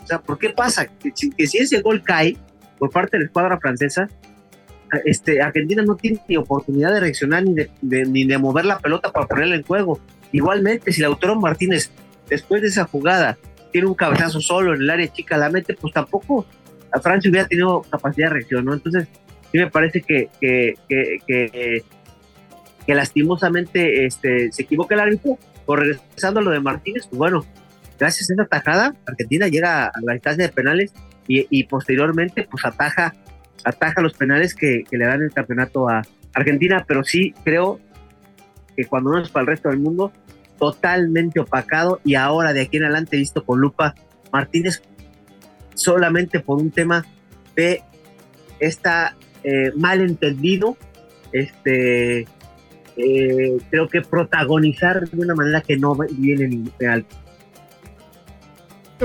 o sea, ¿por qué pasa? Que si ese gol cae por parte de la escuadra francesa, Argentina no tiene ni oportunidad de reaccionar ni de mover la pelota para ponerla en juego. Igualmente, si Lautaro Martínez, después de esa jugada, tiene un cabezazo solo en el área chica, la mete, pues tampoco a Francia hubiera tenido capacidad de reacción, ¿no? Entonces, sí me parece que lastimosamente se equivoca el árbitro. O regresando a lo de Martínez, pues bueno, gracias a esa tajada, Argentina llega a la instancia de penales y posteriormente pues ataja los penales que le dan el campeonato a Argentina, pero sí creo que cuando no es para el resto del mundo, totalmente opacado, y ahora de aquí en adelante visto con lupa Martínez solamente por un tema de malentendido, creo que protagonizar de una manera que no viene ni real.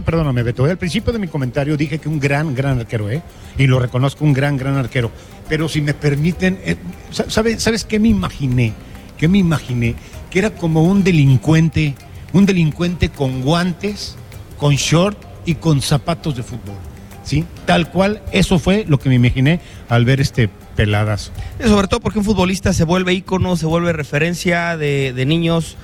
Perdóname, Beto, al principio de mi comentario dije que un gran arquero, y lo reconozco, un gran arquero, pero si me permiten, ¿sabes qué me imaginé? Que era como un delincuente con guantes, con short y con zapatos de fútbol, ¿sí? Tal cual, eso fue lo que me imaginé al ver peladas. Sobre todo porque un futbolista se vuelve ícono, se vuelve referencia de niños,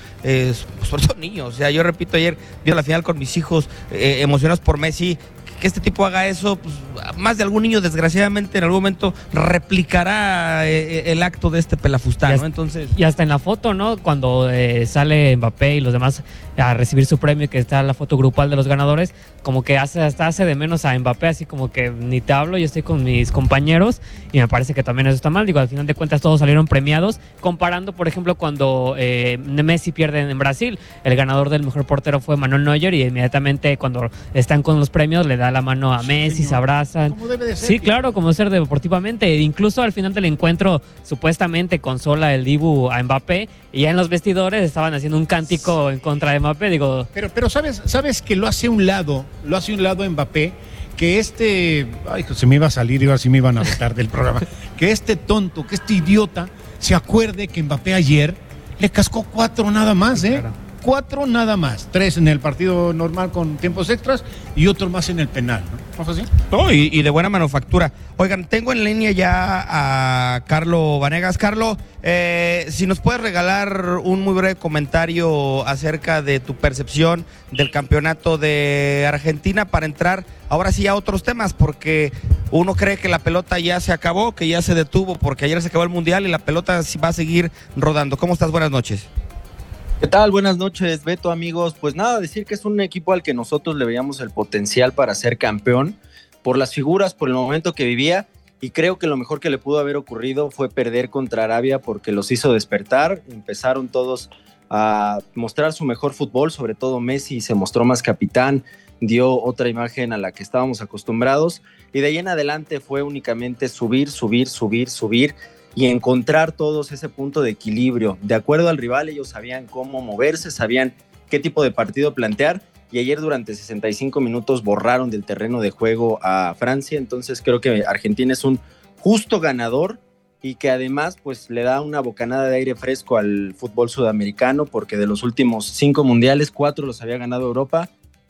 sobre todo niños. O sea, yo repito, ayer vi la final con mis hijos, emocionados por Messi. Que este tipo haga eso, pues, más de algún niño, desgraciadamente, en algún momento replicará el acto de este pelafustán, ¿no? Entonces, y hasta en la foto, ¿no? Cuando sale Mbappé y los demás a recibir su premio, que está la foto grupal de los ganadores, como que hace de menos a Mbappé, así como que ni te hablo, yo estoy con mis compañeros, y me parece que también eso está mal. Digo, al final de cuentas todos salieron premiados, comparando, por ejemplo, cuando Messi pierde en Brasil, el ganador del mejor portero fue Manuel Neuer, y inmediatamente cuando están con los premios le da la mano a Messi, señor. Se abrazan. ¿Cómo debe de ser? Sí, claro, como ser deportivamente. Incluso al final del encuentro, supuestamente consola el Dibu a Mbappé, y ya en los vestidores estaban haciendo un cántico en contra de Mbappé, digo. Pero sabes que lo hace un lado Mbappé, que ay, se me iba a salir, iba así me iban a botar del programa. Que tonto, que idiota se acuerde que Mbappé ayer le cascó 4 nada más, ¿eh? Claro. 4 nada más, 3 en el partido normal con tiempos extras y otro más en el penal, ¿no? ¿No es así? No, y de buena manufactura. Oigan, tengo en línea ya a Carlo Vanegas. Carlo, si nos puedes regalar un muy breve comentario acerca de tu percepción del campeonato de Argentina para entrar ahora sí a otros temas, porque uno cree que la pelota ya se acabó, que ya se detuvo, porque ayer se acabó el Mundial y la pelota va a seguir rodando. ¿Cómo estás? Buenas noches. ¿Qué tal? Buenas noches, Beto, amigos. Pues nada, decir que es un equipo al que nosotros le veíamos el potencial para ser campeón, por las figuras, por el momento que vivía, y creo que lo mejor que le pudo haber ocurrido fue perder contra Arabia, porque los hizo despertar. Empezaron todos a mostrar su mejor fútbol, sobre todo Messi se mostró más capitán, dio otra imagen a la que estábamos acostumbrados, y de ahí en adelante fue únicamente subir, y encontrar todos ese punto de equilibrio. De acuerdo al rival, ellos sabían cómo moverse, sabían qué tipo de partido plantear, y ayer durante 65 minutos borraron del terreno de juego a Francia. Entonces creo que Argentina es un justo ganador y que además pues le da una bocanada de aire fresco al fútbol sudamericano, porque de los últimos 5 mundiales, 4 los había ganado Europa,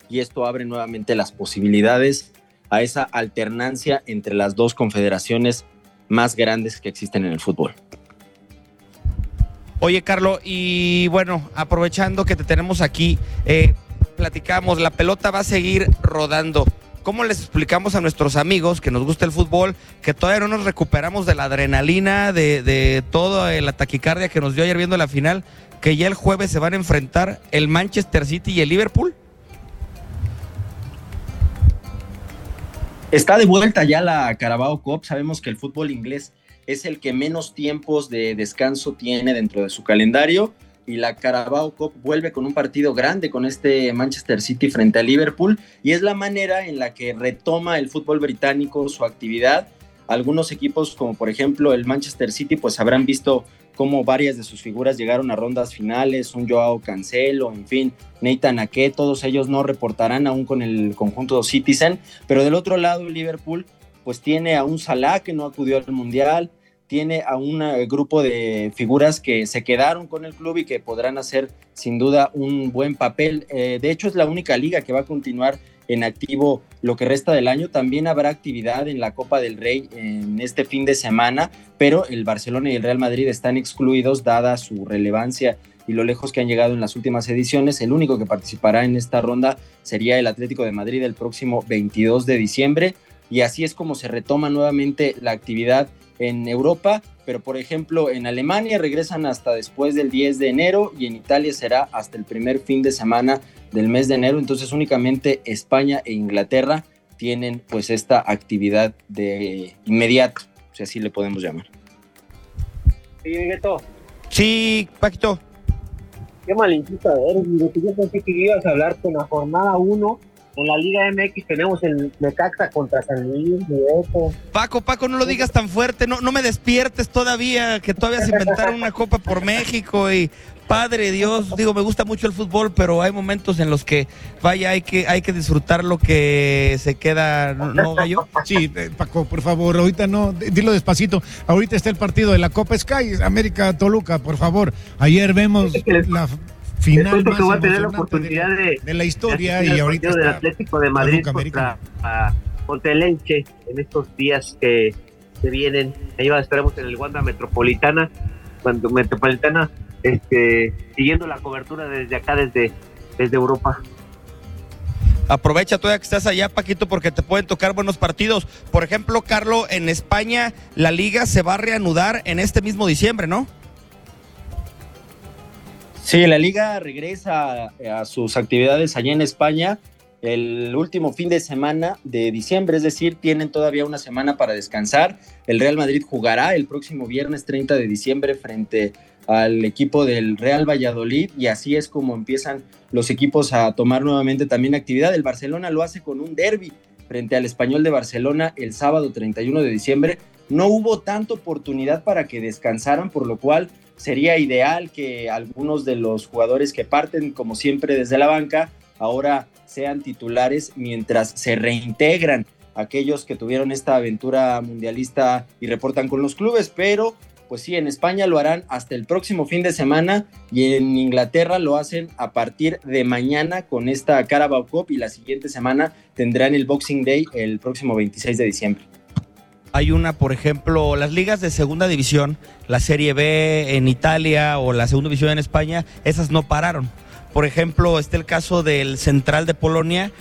y esto abre nuevamente las posibilidades a esa alternancia entre las dos confederaciones más grandes que existen en el fútbol. Oye, Carlo, y bueno, aprovechando que te tenemos aquí, platicamos, la pelota va a seguir rodando. ¿Cómo les explicamos a nuestros amigos que nos gusta el fútbol, que todavía no nos recuperamos de la adrenalina, de toda la taquicardia que nos dio ayer viendo la final, que ya el jueves se van a enfrentar el Manchester City y el Liverpool? Está de vuelta ya la Carabao Cup. Sabemos que el fútbol inglés es el que menos tiempos de descanso tiene dentro de su calendario, y la Carabao Cup vuelve con un partido grande con este Manchester City frente a Liverpool, y es la manera en la que retoma el fútbol británico su actividad. Algunos equipos, como por ejemplo el Manchester City, pues habrán visto cómo varias de sus figuras llegaron a rondas finales, un Joao Cancelo, en fin, Nathan Ake, todos ellos no reportarán aún con el conjunto Citizen, pero del otro lado el Liverpool pues tiene a un Salah que no acudió al Mundial, tiene a un grupo de figuras que se quedaron con el club y que podrán hacer sin duda un buen papel. De hecho, es la única liga que va a continuar en activo lo que resta del año. También habrá actividad en la Copa del Rey en este fin de semana, pero el Barcelona y el Real Madrid están excluidos dada su relevancia y lo lejos que han llegado en las últimas ediciones. El único que participará en esta ronda sería el Atlético de Madrid el próximo 22 de diciembre, y así es como se retoma nuevamente la actividad en Europa, pero por ejemplo en Alemania regresan hasta después del 10 de enero y en Italia será hasta el primer fin de semana del mes de enero. Entonces únicamente España e Inglaterra tienen pues esta actividad de inmediato, si así le podemos llamar. Sí, Paquito. Qué malinchista eres, yo pensé que ibas a hablar con la jornada 1. En la Liga MX tenemos el Necaxa contra San Luis. Paco, no lo digas tan fuerte, no me despiertes todavía, que todavía se inventaron una copa por México y padre Dios, digo, me gusta mucho el fútbol, pero hay momentos en los que, vaya, hay que disfrutar lo que se queda, ¿no, Gallo? Sí, Paco, por favor, ahorita no, dilo despacito, ahorita está el partido de la Copa Sky, América-Toluca, por favor, ayer vemos la final más que va a tener la oportunidad de la historia y ahorita está del Atlético de Madrid contra el Elche en estos días que se vienen. Ahí estaremos en el Wanda Metropolitana siguiendo la cobertura desde acá, desde Europa. Aprovecha todavía que estás allá, Paquito, porque te pueden tocar buenos partidos. Por ejemplo, Carlos, en España la liga se va a reanudar en este mismo diciembre, ¿no? Sí, la liga regresa a sus actividades allá en España el último fin de semana de diciembre, es decir, tienen todavía una semana para descansar. El Real Madrid jugará el próximo viernes 30 de diciembre frente al equipo del Real Valladolid y así es como empiezan los equipos a tomar nuevamente también actividad. El Barcelona lo hace con un derbi frente al Español de Barcelona el sábado 31 de diciembre. No hubo tanta oportunidad para que descansaran, por lo cual sería ideal que algunos de los jugadores que parten, como siempre, desde la banca, ahora sean titulares mientras se reintegran aquellos que tuvieron esta aventura mundialista y reportan con los clubes, pero pues sí, en España lo harán hasta el próximo fin de semana y en Inglaterra lo hacen a partir de mañana con esta Carabao Cup y la siguiente semana tendrán el Boxing Day el próximo 26 de diciembre. Hay una, por ejemplo, las ligas de segunda división, la Serie B en Italia o la segunda división en España, esas no pararon. Por ejemplo, está el caso del central de Polonia,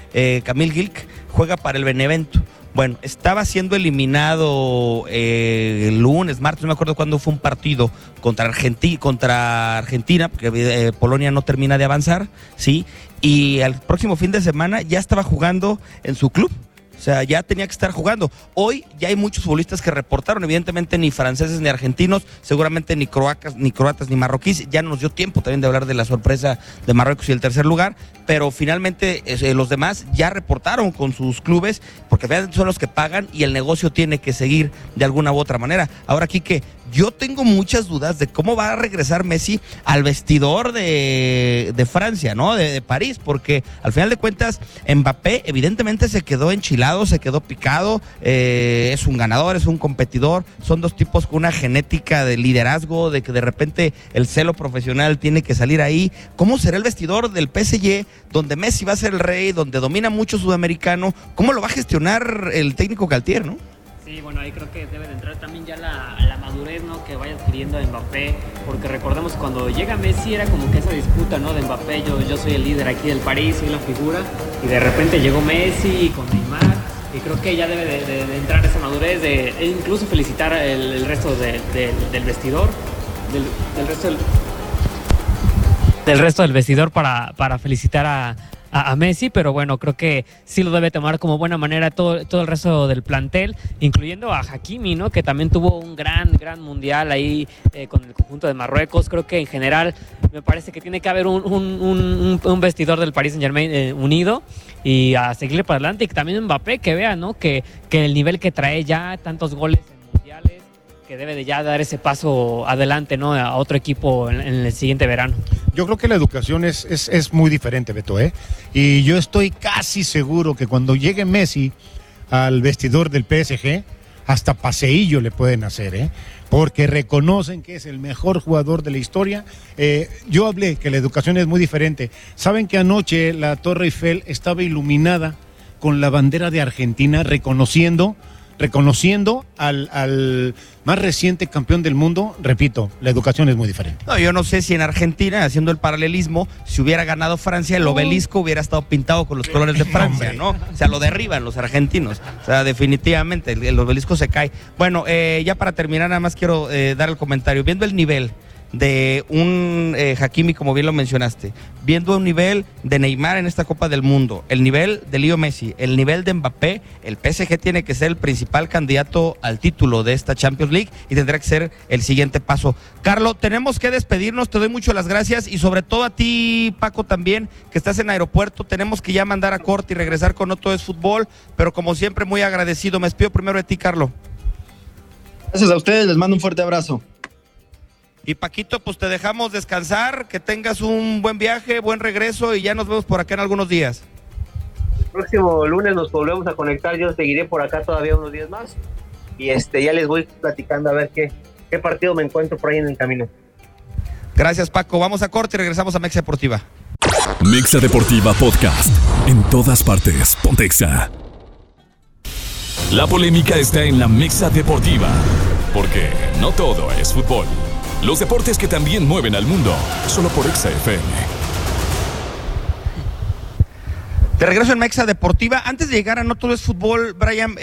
Kamil Glik, juega para el Benevento. Bueno, estaba siendo eliminado el lunes, martes, no me acuerdo cuándo fue un partido contra Argentina, porque Polonia no termina de avanzar, ¿sí? Y al próximo fin de semana ya estaba jugando en su club. O sea, ya tenía que estar jugando. Hoy ya hay muchos futbolistas que reportaron, evidentemente ni franceses ni argentinos, seguramente ni croatas ni marroquíes. Ya nos dio tiempo también de hablar de la sorpresa de Marruecos y el tercer lugar, pero finalmente los demás ya reportaron con sus clubes, porque son los que pagan y el negocio tiene que seguir de alguna u otra manera. Ahora, Quique, yo tengo muchas dudas de cómo va a regresar Messi al vestidor de Francia, ¿no? De París, porque al final de cuentas Mbappé evidentemente se quedó enchilado, se quedó picado, es un ganador, es un competidor, son dos tipos con una genética de liderazgo, de que de repente el celo profesional tiene que salir ahí. ¿Cómo será el vestidor del PSG, donde Messi va a ser el rey, donde domina mucho sudamericano? ¿Cómo lo va a gestionar el técnico Galtier, no? Sí, bueno, ahí creo que debe de entrar también ya la madurez, ¿no?, que vaya adquiriendo Mbappé, porque recordamos cuando llega Messi era como que esa disputa, ¿no?, de Mbappé, yo soy el líder aquí del París, soy la figura, y de repente llegó Messi con Neymar, y creo que ya debe de entrar esa madurez, de incluso felicitar el resto del vestidor, del resto del resto del vestidor para felicitar a Messi, pero bueno, creo que sí lo debe tomar como buena manera todo el resto del plantel, incluyendo a Hakimi, ¿no?, que también tuvo un gran mundial ahí con el conjunto de Marruecos. Creo que en general me parece que tiene que haber un vestidor del Paris Saint-Germain unido y a seguirle para adelante, y también Mbappé que vea, ¿no?, que el nivel que trae ya, tantos goles en mundiales, que debe de ya dar ese paso adelante, ¿no?, a otro equipo en el siguiente verano. Yo creo que la educación es muy diferente, Beto, ¿eh? Y yo estoy casi seguro que cuando llegue Messi al vestidor del PSG, hasta paseillo le pueden hacer, porque reconocen que es el mejor jugador de la historia. Yo hablé que la educación es muy diferente. Saben que anoche la Torre Eiffel estaba iluminada con la bandera de Argentina, reconociendo al más reciente campeón del mundo. Repito, la educación es muy diferente. No, yo no sé si en Argentina, haciendo el paralelismo, si hubiera ganado Francia, el obelisco hubiera estado pintado con los colores de Francia, ¿no? O sea, lo derriban los argentinos. O sea, definitivamente, el obelisco se cae. Bueno, ya para terminar, nada más quiero dar el comentario. Viendo el nivel de un Hakimi, como bien lo mencionaste, viendo un nivel de Neymar en esta Copa del Mundo, el nivel de Leo Messi, el nivel de Mbappé, el PSG tiene que ser el principal candidato al título de esta Champions League y tendrá que ser el siguiente paso. Carlos, tenemos que despedirnos, te doy mucho las gracias, y sobre todo a ti, Paco, también, que estás en aeropuerto. Tenemos que ya mandar a corte y regresar con Otto es Fútbol, pero como siempre, muy agradecido. Me despido primero de ti, Carlos. Gracias a ustedes, les mando un fuerte abrazo. Y Paquito, pues te dejamos descansar, que tengas un buen viaje, buen regreso, y ya nos vemos por acá en algunos días. El próximo lunes nos volvemos a conectar, yo seguiré por acá todavía unos días más, y ya les voy platicando a ver qué partido me encuentro por ahí en el camino. Gracias, Paco, vamos a corte y regresamos a Mexa Deportiva. Mexa Deportiva Podcast, en todas partes, Pontexa. La polémica está en la Mexa Deportiva, porque no todo es fútbol. Los deportes que también mueven al mundo, solo por Exa FM. De regreso en Mexa Deportiva. Antes de llegar a No Todo es Fútbol, Brian,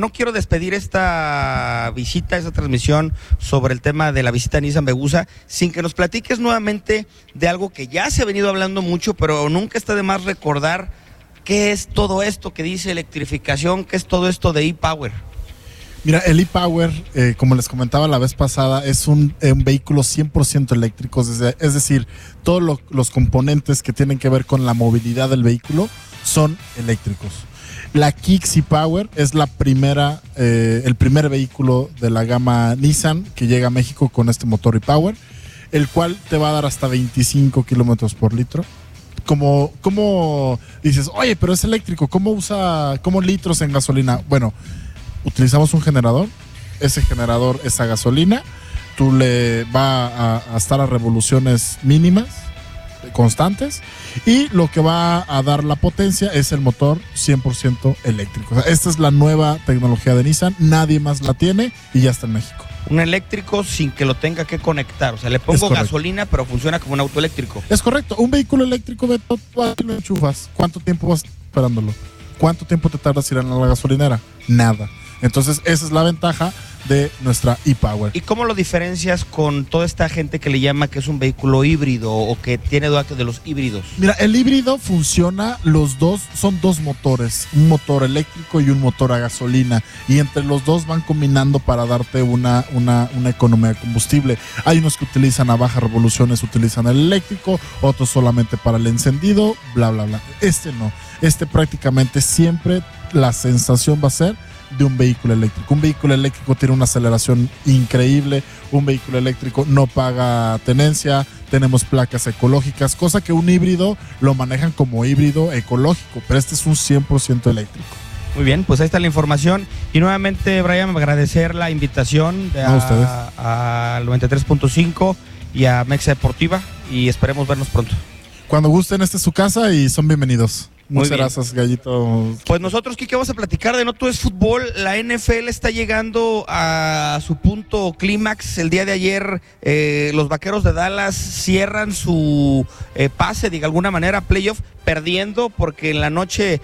no quiero despedir esta visita, esta transmisión sobre el tema de la visita a Nissan Vegusa, sin que nos platiques nuevamente de algo que ya se ha venido hablando mucho, pero nunca está de más recordar qué es todo esto que dice electrificación, qué es todo esto de e-Power. Mira, el e-Power, como les comentaba la vez pasada, es un vehículo 100% eléctrico, es decir, todos los componentes que tienen que ver con la movilidad del vehículo son eléctricos. La Kicks e-Power es el primer vehículo de la gama Nissan que llega a México con este motor e-Power, el cual te va a dar hasta 25 kilómetros por litro. Como dices, oye, pero es eléctrico, ¿cómo litros en gasolina? Bueno, utilizamos un generador, ese generador es a gasolina, tú le va a estar a revoluciones mínimas, constantes, y lo que va a dar la potencia es el motor 100% eléctrico. O sea, esta es la nueva tecnología de Nissan, nadie más la tiene y ya está en México. Un eléctrico sin que lo tenga que conectar, o sea, le pongo gasolina pero funciona como un auto eléctrico. Es correcto, un vehículo eléctrico, Beto, tú lo enchufas, ¿cuánto tiempo vas esperándolo? ¿Cuánto tiempo te tardas ir a la gasolinera? Nada. Entonces, esa es la ventaja de nuestra e-Power. ¿Y cómo lo diferencias con toda esta gente que le llama que es un vehículo híbrido o que tiene duda de los híbridos? Mira, el híbrido funciona, son dos motores, un motor eléctrico y un motor a gasolina, y entre los dos van combinando para darte una economía de combustible. Hay unos que utilizan a bajas revoluciones, utilizan el eléctrico, otros solamente para el encendido, bla, bla, bla. No, prácticamente siempre la sensación va a ser de un vehículo eléctrico. Un vehículo eléctrico tiene una aceleración increíble, un vehículo eléctrico no paga tenencia, tenemos placas ecológicas, cosa que un híbrido lo manejan como híbrido ecológico, pero este es un 100% eléctrico. Muy bien, pues ahí está la información, y nuevamente, Brian, agradecer la invitación a 93.5 y a Mexa Deportiva, y esperemos vernos pronto. Cuando gusten, esta es su casa y son bienvenidos. Muchas gracias, Gallito. Pues nosotros, Quique, vamos a platicar de No Todo es Fútbol. La NFL está llegando a su punto clímax. El día de ayer, los Vaqueros de Dallas cierran su pase, de alguna manera, playoff, perdiendo, porque en la noche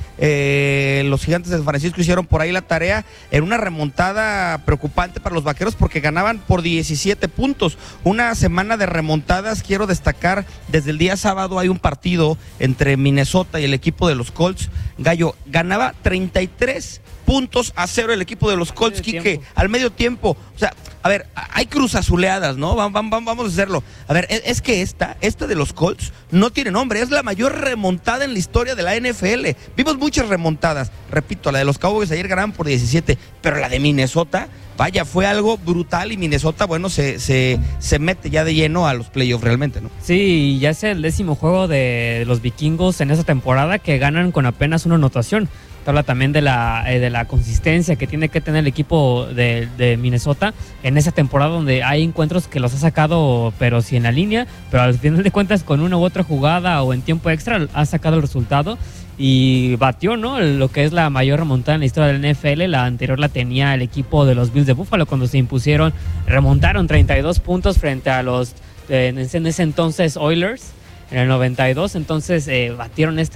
los Gigantes de San Francisco hicieron por ahí la tarea en una remontada preocupante para los Vaqueros, porque ganaban por 17 puntos. Una semana de remontadas, quiero destacar, desde el día sábado hay un partido entre Minnesota y el equipo de los Colts. Gallo, ganaba 33-0 el equipo de los Colts, Quique, al medio tiempo. O sea, a ver, hay cruzazuleadas, ¿no? Vamos a hacerlo. A ver, es que esta de los Colts no tiene nombre, es la mayor remontada en la historia de la NFL. Vimos muchas remontadas, repito, la de los Cowboys ayer ganaban por 17, pero la de Minnesota vaya, fue algo brutal y Minnesota, bueno, se mete ya de lleno a los playoffs realmente, ¿no? Sí, ya es el 10º juego de los vikingos en esta temporada que ganan con apenas una anotación. Te habla también de la consistencia que tiene que tener el equipo de Minnesota en esa temporada donde hay encuentros que los ha sacado, pero sí en la línea, pero al final de cuentas con una u otra jugada o en tiempo extra ha sacado el resultado. Y batió, ¿no?, lo que es la mayor remontada en la historia del NFL. La anterior la tenía el equipo de los Bills de Buffalo cuando se impusieron, remontaron 32 puntos frente a los en ese entonces Oilers en el 92, entonces batieron ya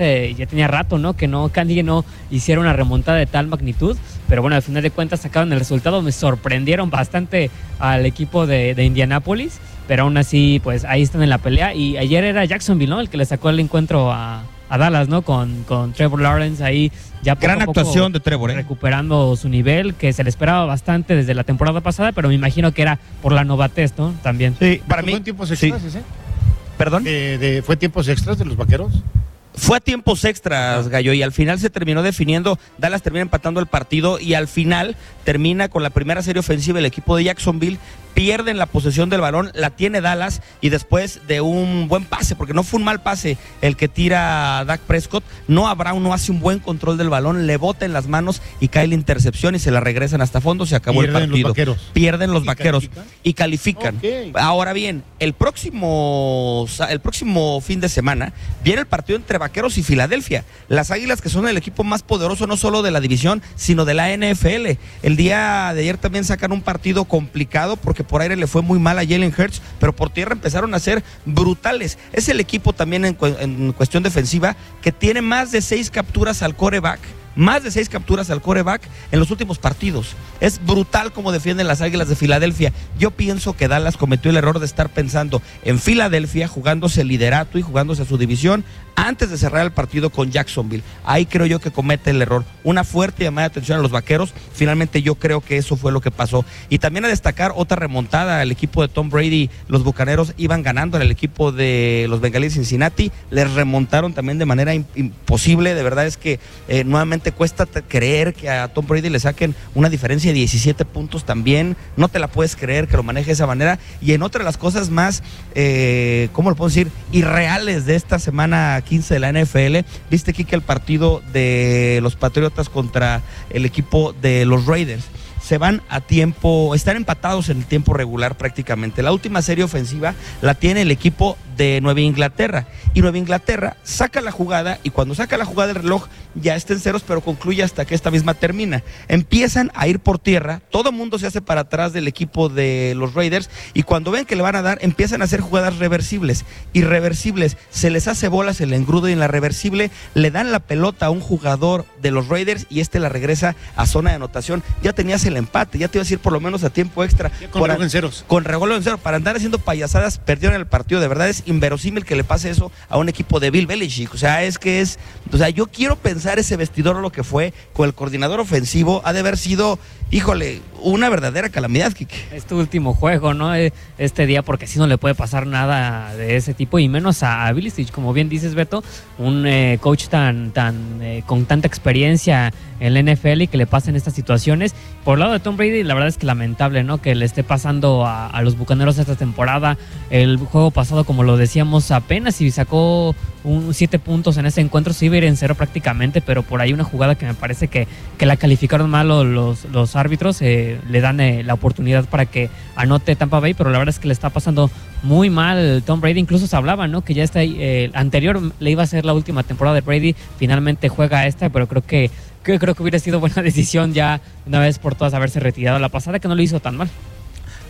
tenía rato, ¿no?, que no hicieron una remontada de tal magnitud, pero bueno, al final de cuentas sacaron el resultado. Me sorprendieron bastante al equipo de Indianapolis, pero aún así, pues ahí están en la pelea. Y ayer era Jacksonville, ¿no?, el que le sacó el encuentro a Dallas, ¿no?, con Trevor Lawrence ahí ya poco gran actuación a poco de Trevor, recuperando su nivel, que se le esperaba bastante desde la temporada pasada, pero me imagino que era por la novatez, ¿no?, también. Sí, para mí... ¿Perdón? ¿Fue tiempos extras de los vaqueros? Fue a tiempos extras, Gallo, y al final se terminó definiendo. Dallas termina empatando el partido y al final termina con la primera serie ofensiva el equipo de Jacksonville. Pierden la posesión del balón, la tiene Dallas y después de un buen pase, porque no fue un mal pase el que tira Dak Prescott, Noah Brown no hace un buen control del balón, le bota en las manos y cae la intercepción y se la regresan hasta fondo, se acabó el partido. Pierden los vaqueros y califican. Okay. Ahora bien, el próximo fin de semana viene el partido entre Vaqueros y Filadelfia. Las Águilas, que son el equipo más poderoso no solo de la división, sino de la NFL. El día de ayer también sacan un partido complicado porque por aire le fue muy mal a Jalen Hurts, pero por tierra empezaron a ser brutales. Es el equipo también en cuestión defensiva que tiene más de 6 capturas al quarterback. Más de 6 capturas al quarterback en los últimos partidos. Es brutal como defienden las Águilas de Filadelfia. Yo pienso que Dallas cometió el error de estar pensando en Filadelfia, jugándose el liderato y jugándose su división, antes de cerrar el partido con Jacksonville. Ahí creo yo que comete el error. Una fuerte llamada de atención a los vaqueros. Finalmente yo creo que eso fue lo que pasó. Y también a destacar otra remontada. El equipo de Tom Brady, los Bucaneros iban ganando al equipo de los Bengalíes de Cincinnati. Les remontaron también de manera imposible. De verdad es que nuevamente te cuesta creer que a Tom Brady le saquen una diferencia de 17 puntos también, no te la puedes creer que lo maneje de esa manera. Y en otra de las cosas más, ¿cómo lo puedo decir?, irreales de esta semana 15 de la NFL, viste, Kike, el partido de los Patriotas contra el equipo de los Raiders. Se van a tiempo, están empatados en el tiempo regular prácticamente. La última serie ofensiva la tiene el equipo de Nueva Inglaterra. Y Nueva Inglaterra saca la jugada y cuando saca la jugada del reloj ya está en ceros, pero concluye hasta que esta misma termina. Empiezan a ir por tierra, todo mundo se hace para atrás del equipo de los Raiders y cuando ven que le van a dar, empiezan a hacer jugadas reversibles. Irreversibles, se les hace bolas el engrudo y en la reversible le dan la pelota a un jugador de los Raiders y este la regresa a zona de anotación. Ya tenías el empate, ya te ibas a ir por lo menos a tiempo extra. Ya con regalo en ceros. Con regalo en cero. Para andar haciendo payasadas, perdieron el partido. De verdad es inverosímil que le pase eso a un equipo de Bill Belichick. O sea, yo quiero pensar ese vestidor lo que fue con el coordinador ofensivo. Ha de haber sido, híjole, una verdadera calamidad, Kike. Es tu último juego, ¿no?, este día, porque así no le puede pasar nada de ese tipo, y menos a Belichick. Como bien dices, Beto, un coach tan con tanta experiencia en la NFL y que le pasen estas situaciones. Por el lado de Tom Brady, la verdad es que lamentable, ¿no?, que le esté pasando a los Bucaneros esta temporada. El juego pasado, como lo decíamos, apenas y sacó 7 puntos en ese encuentro, se iba a ir en cero prácticamente, pero por ahí una jugada que me parece que la calificaron mal los árbitros, le dan la oportunidad para que anote Tampa Bay, pero la verdad es que le está pasando muy mal Tom Brady. Incluso se hablaba, ¿no?, que ya está anterior le iba a ser la última temporada de Brady, finalmente juega esta, pero creo que hubiera sido buena decisión ya una vez por todas haberse retirado la pasada, que no lo hizo tan mal.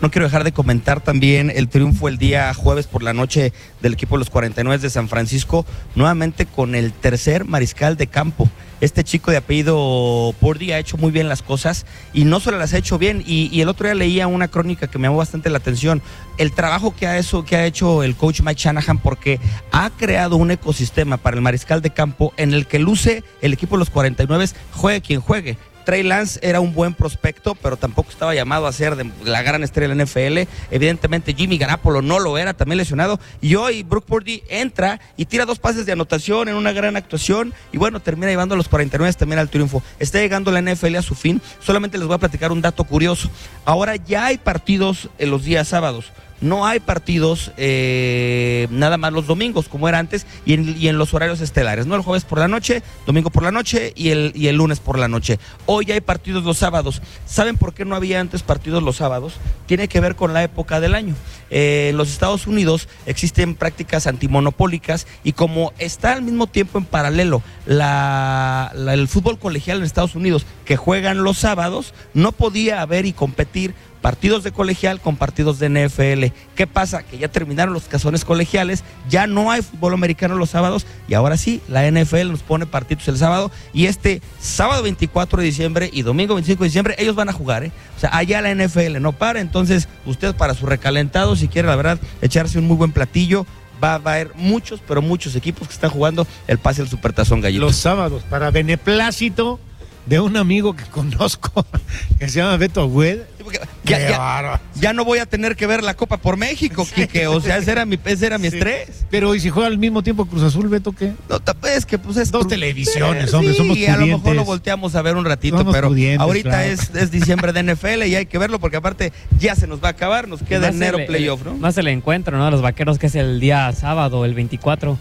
No quiero dejar de comentar también el triunfo el día jueves por la noche del equipo de los 49 de San Francisco, nuevamente con el tercer mariscal de campo. Este chico de apellido Purdy ha hecho muy bien las cosas y no solo las ha hecho bien, y el otro día leía una crónica que me llamó bastante la atención, el trabajo que ha hecho el coach Mike Shanahan, porque ha creado un ecosistema para el mariscal de campo en el que luce el equipo de los 49, juegue quien juegue. Trey Lance era un buen prospecto, pero tampoco estaba llamado a ser de la gran estrella en NFL. Evidentemente Jimmy Garoppolo no lo era, también lesionado. Y hoy Brock Purdy entra y tira dos pases de anotación en una gran actuación. Y bueno, termina llevando a los 49 también al triunfo. Está llegando la NFL a su fin. Solamente les voy a platicar un dato curioso. Ahora ya hay partidos en los días sábados. No hay partidos nada más los domingos como era antes y en los horarios estelares, ¿no? El jueves por la noche, domingo por la noche y el lunes por la noche. Hoy hay partidos los sábados. ¿Saben por qué no había antes partidos los sábados? Tiene que ver con la época del año. En los Estados Unidos existen prácticas antimonopólicas y como está al mismo tiempo en paralelo el fútbol colegial en Estados Unidos que juegan los sábados, no podía haber y competir partidos de colegial con partidos de NFL. ¿Qué pasa? Que ya terminaron los cazones colegiales, ya no hay fútbol americano los sábados y ahora sí, la NFL nos pone partidos el sábado y este sábado 24 de diciembre y domingo 25 de diciembre ellos van a jugar, ¿eh? O sea, allá la NFL no para, entonces usted para su recalentado, si quiere la verdad echarse un muy buen platillo, va a haber muchos, pero muchos equipos que están jugando el pase del Supertazón Gallito. Los sábados, para beneplácito de un amigo que conozco, que se llama Beto Agüed. Ya no voy a tener que ver la Copa por México, Quique, o sea, ese era mi estrés. Pero ¿y si juega al mismo tiempo Cruz Azul, Beto, qué? No, es que pues es... Dos televisiones, hombre, sí, somos pudientes. Y a lo mejor lo volteamos a ver un ratito, somos pero ahorita claro. es diciembre de NFL y hay que verlo porque aparte ya se nos va a acabar, nos queda enero playoff, ¿no? Más el encuentro, ¿no? Los Vaqueros, que es el día sábado, el 24,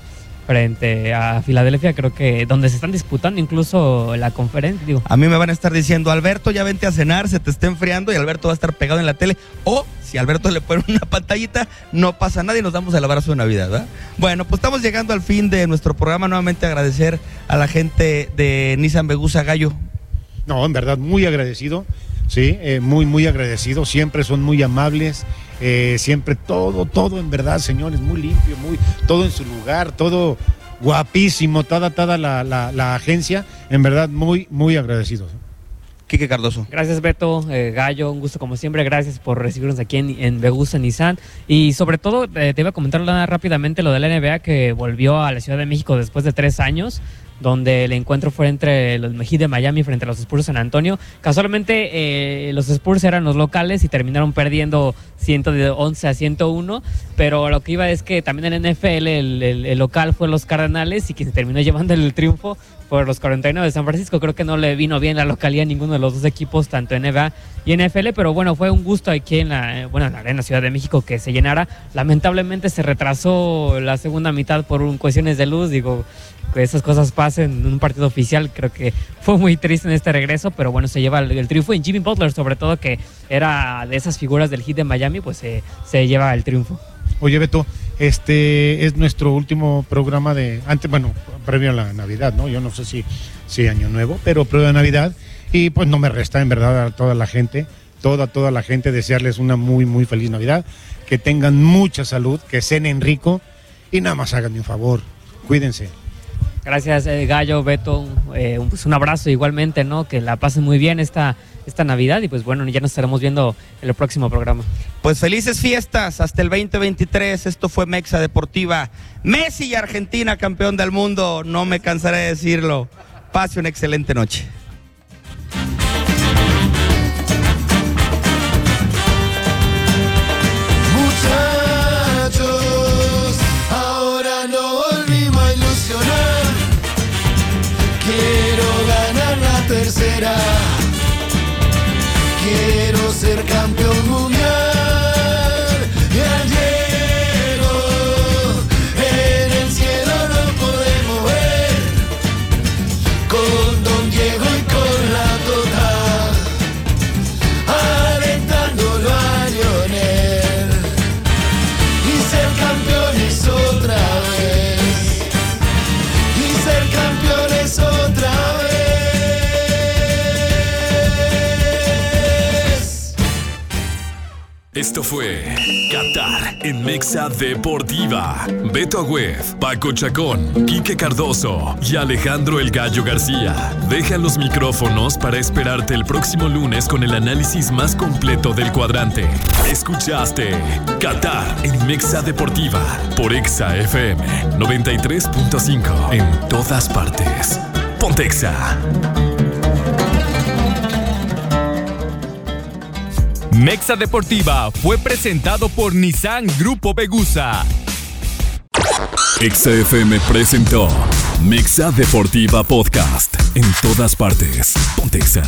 frente a Filadelfia, creo que donde se están disputando incluso la conferencia, digo. A mí me van a estar diciendo, Alberto, ya vente a cenar, se te está enfriando, y Alberto va a estar pegado en la tele, o si a Alberto le ponen una pantallita, no pasa nada y nos damos el abrazo de Navidad, ¿verdad? Bueno, pues estamos llegando al fin de nuestro programa, nuevamente agradecer a la gente de Nissan Vegusa, Gallo. No, en verdad, muy agradecido, sí, muy, muy agradecido, siempre son muy amables. Siempre todo en verdad, señores, muy limpio, muy todo en su lugar, todo guapísimo, toda la agencia, en verdad muy, muy agradecidos. Quique Cardoso. Gracias, Beto, Gallo, un gusto como siempre, gracias por recibirnos aquí en Vegusa Nissan, y sobre todo te iba a comentar rápidamente lo de la NBA que volvió a la Ciudad de México después de 3 años, donde el encuentro fue entre los Heat de Miami frente a los Spurs de San Antonio. Casualmente los Spurs eran los locales y terminaron perdiendo 111-101, pero lo que iba es que también en NFL el local fue los Cardenales y quien se terminó llevando el triunfo por los 49 de San Francisco. Creo que no le vino bien la localía a ninguno de los dos equipos, tanto NBA y NFL, pero bueno, fue un gusto aquí en la Ciudad de México que se llenara. Lamentablemente se retrasó la segunda mitad por cuestiones de luz, digo, que esas cosas pasen en un partido oficial. Creo que fue muy triste en este regreso, pero bueno, se lleva el triunfo, y Jimmy Butler sobre todo, que era de esas figuras del Heat de Miami, pues se lleva el triunfo. Oye, Beto, este es nuestro último programa previo a la Navidad, ¿no? Yo no sé si Año Nuevo, pero previo a Navidad, y pues no me resta en verdad a toda la gente, toda la gente, desearles una muy, muy feliz Navidad, que tengan mucha salud, que cenen rico, y nada más háganme un favor, cuídense. Gracias, Gallo, Beto, pues un abrazo igualmente, ¿no? Que la pasen muy bien esta Navidad y pues bueno, ya nos estaremos viendo en el próximo programa. Pues felices fiestas hasta el 2023, esto fue Mexa Deportiva. Messi y Argentina campeón del mundo, no me cansaré de decirlo. Pase una excelente noche. Muchachos, ahora no volvimos a ilusionar. Quiero ganar la tercera. Quiero ser campeón mundial. Y al en el cielo lo podemos ver. Con Don Diego y con la Tota, alentándolo a Lionel. Y ser campeones otra vez. Y ser campeones otra vez. Esto fue Qatar en Mexa Deportiva. Beto Agüed, Paco Chacón, Quique Cardoso y Alejandro El Gallo García dejan los micrófonos para esperarte el próximo lunes con el análisis más completo del cuadrante. Escuchaste Qatar en Mexa Deportiva por Exa FM 93.5 en todas partes. Pontexa. Mexa Deportiva fue presentado por Nissan Grupo Vegusa. Exa FM presentó Mexa Deportiva Podcast. En todas partes, Pontexa.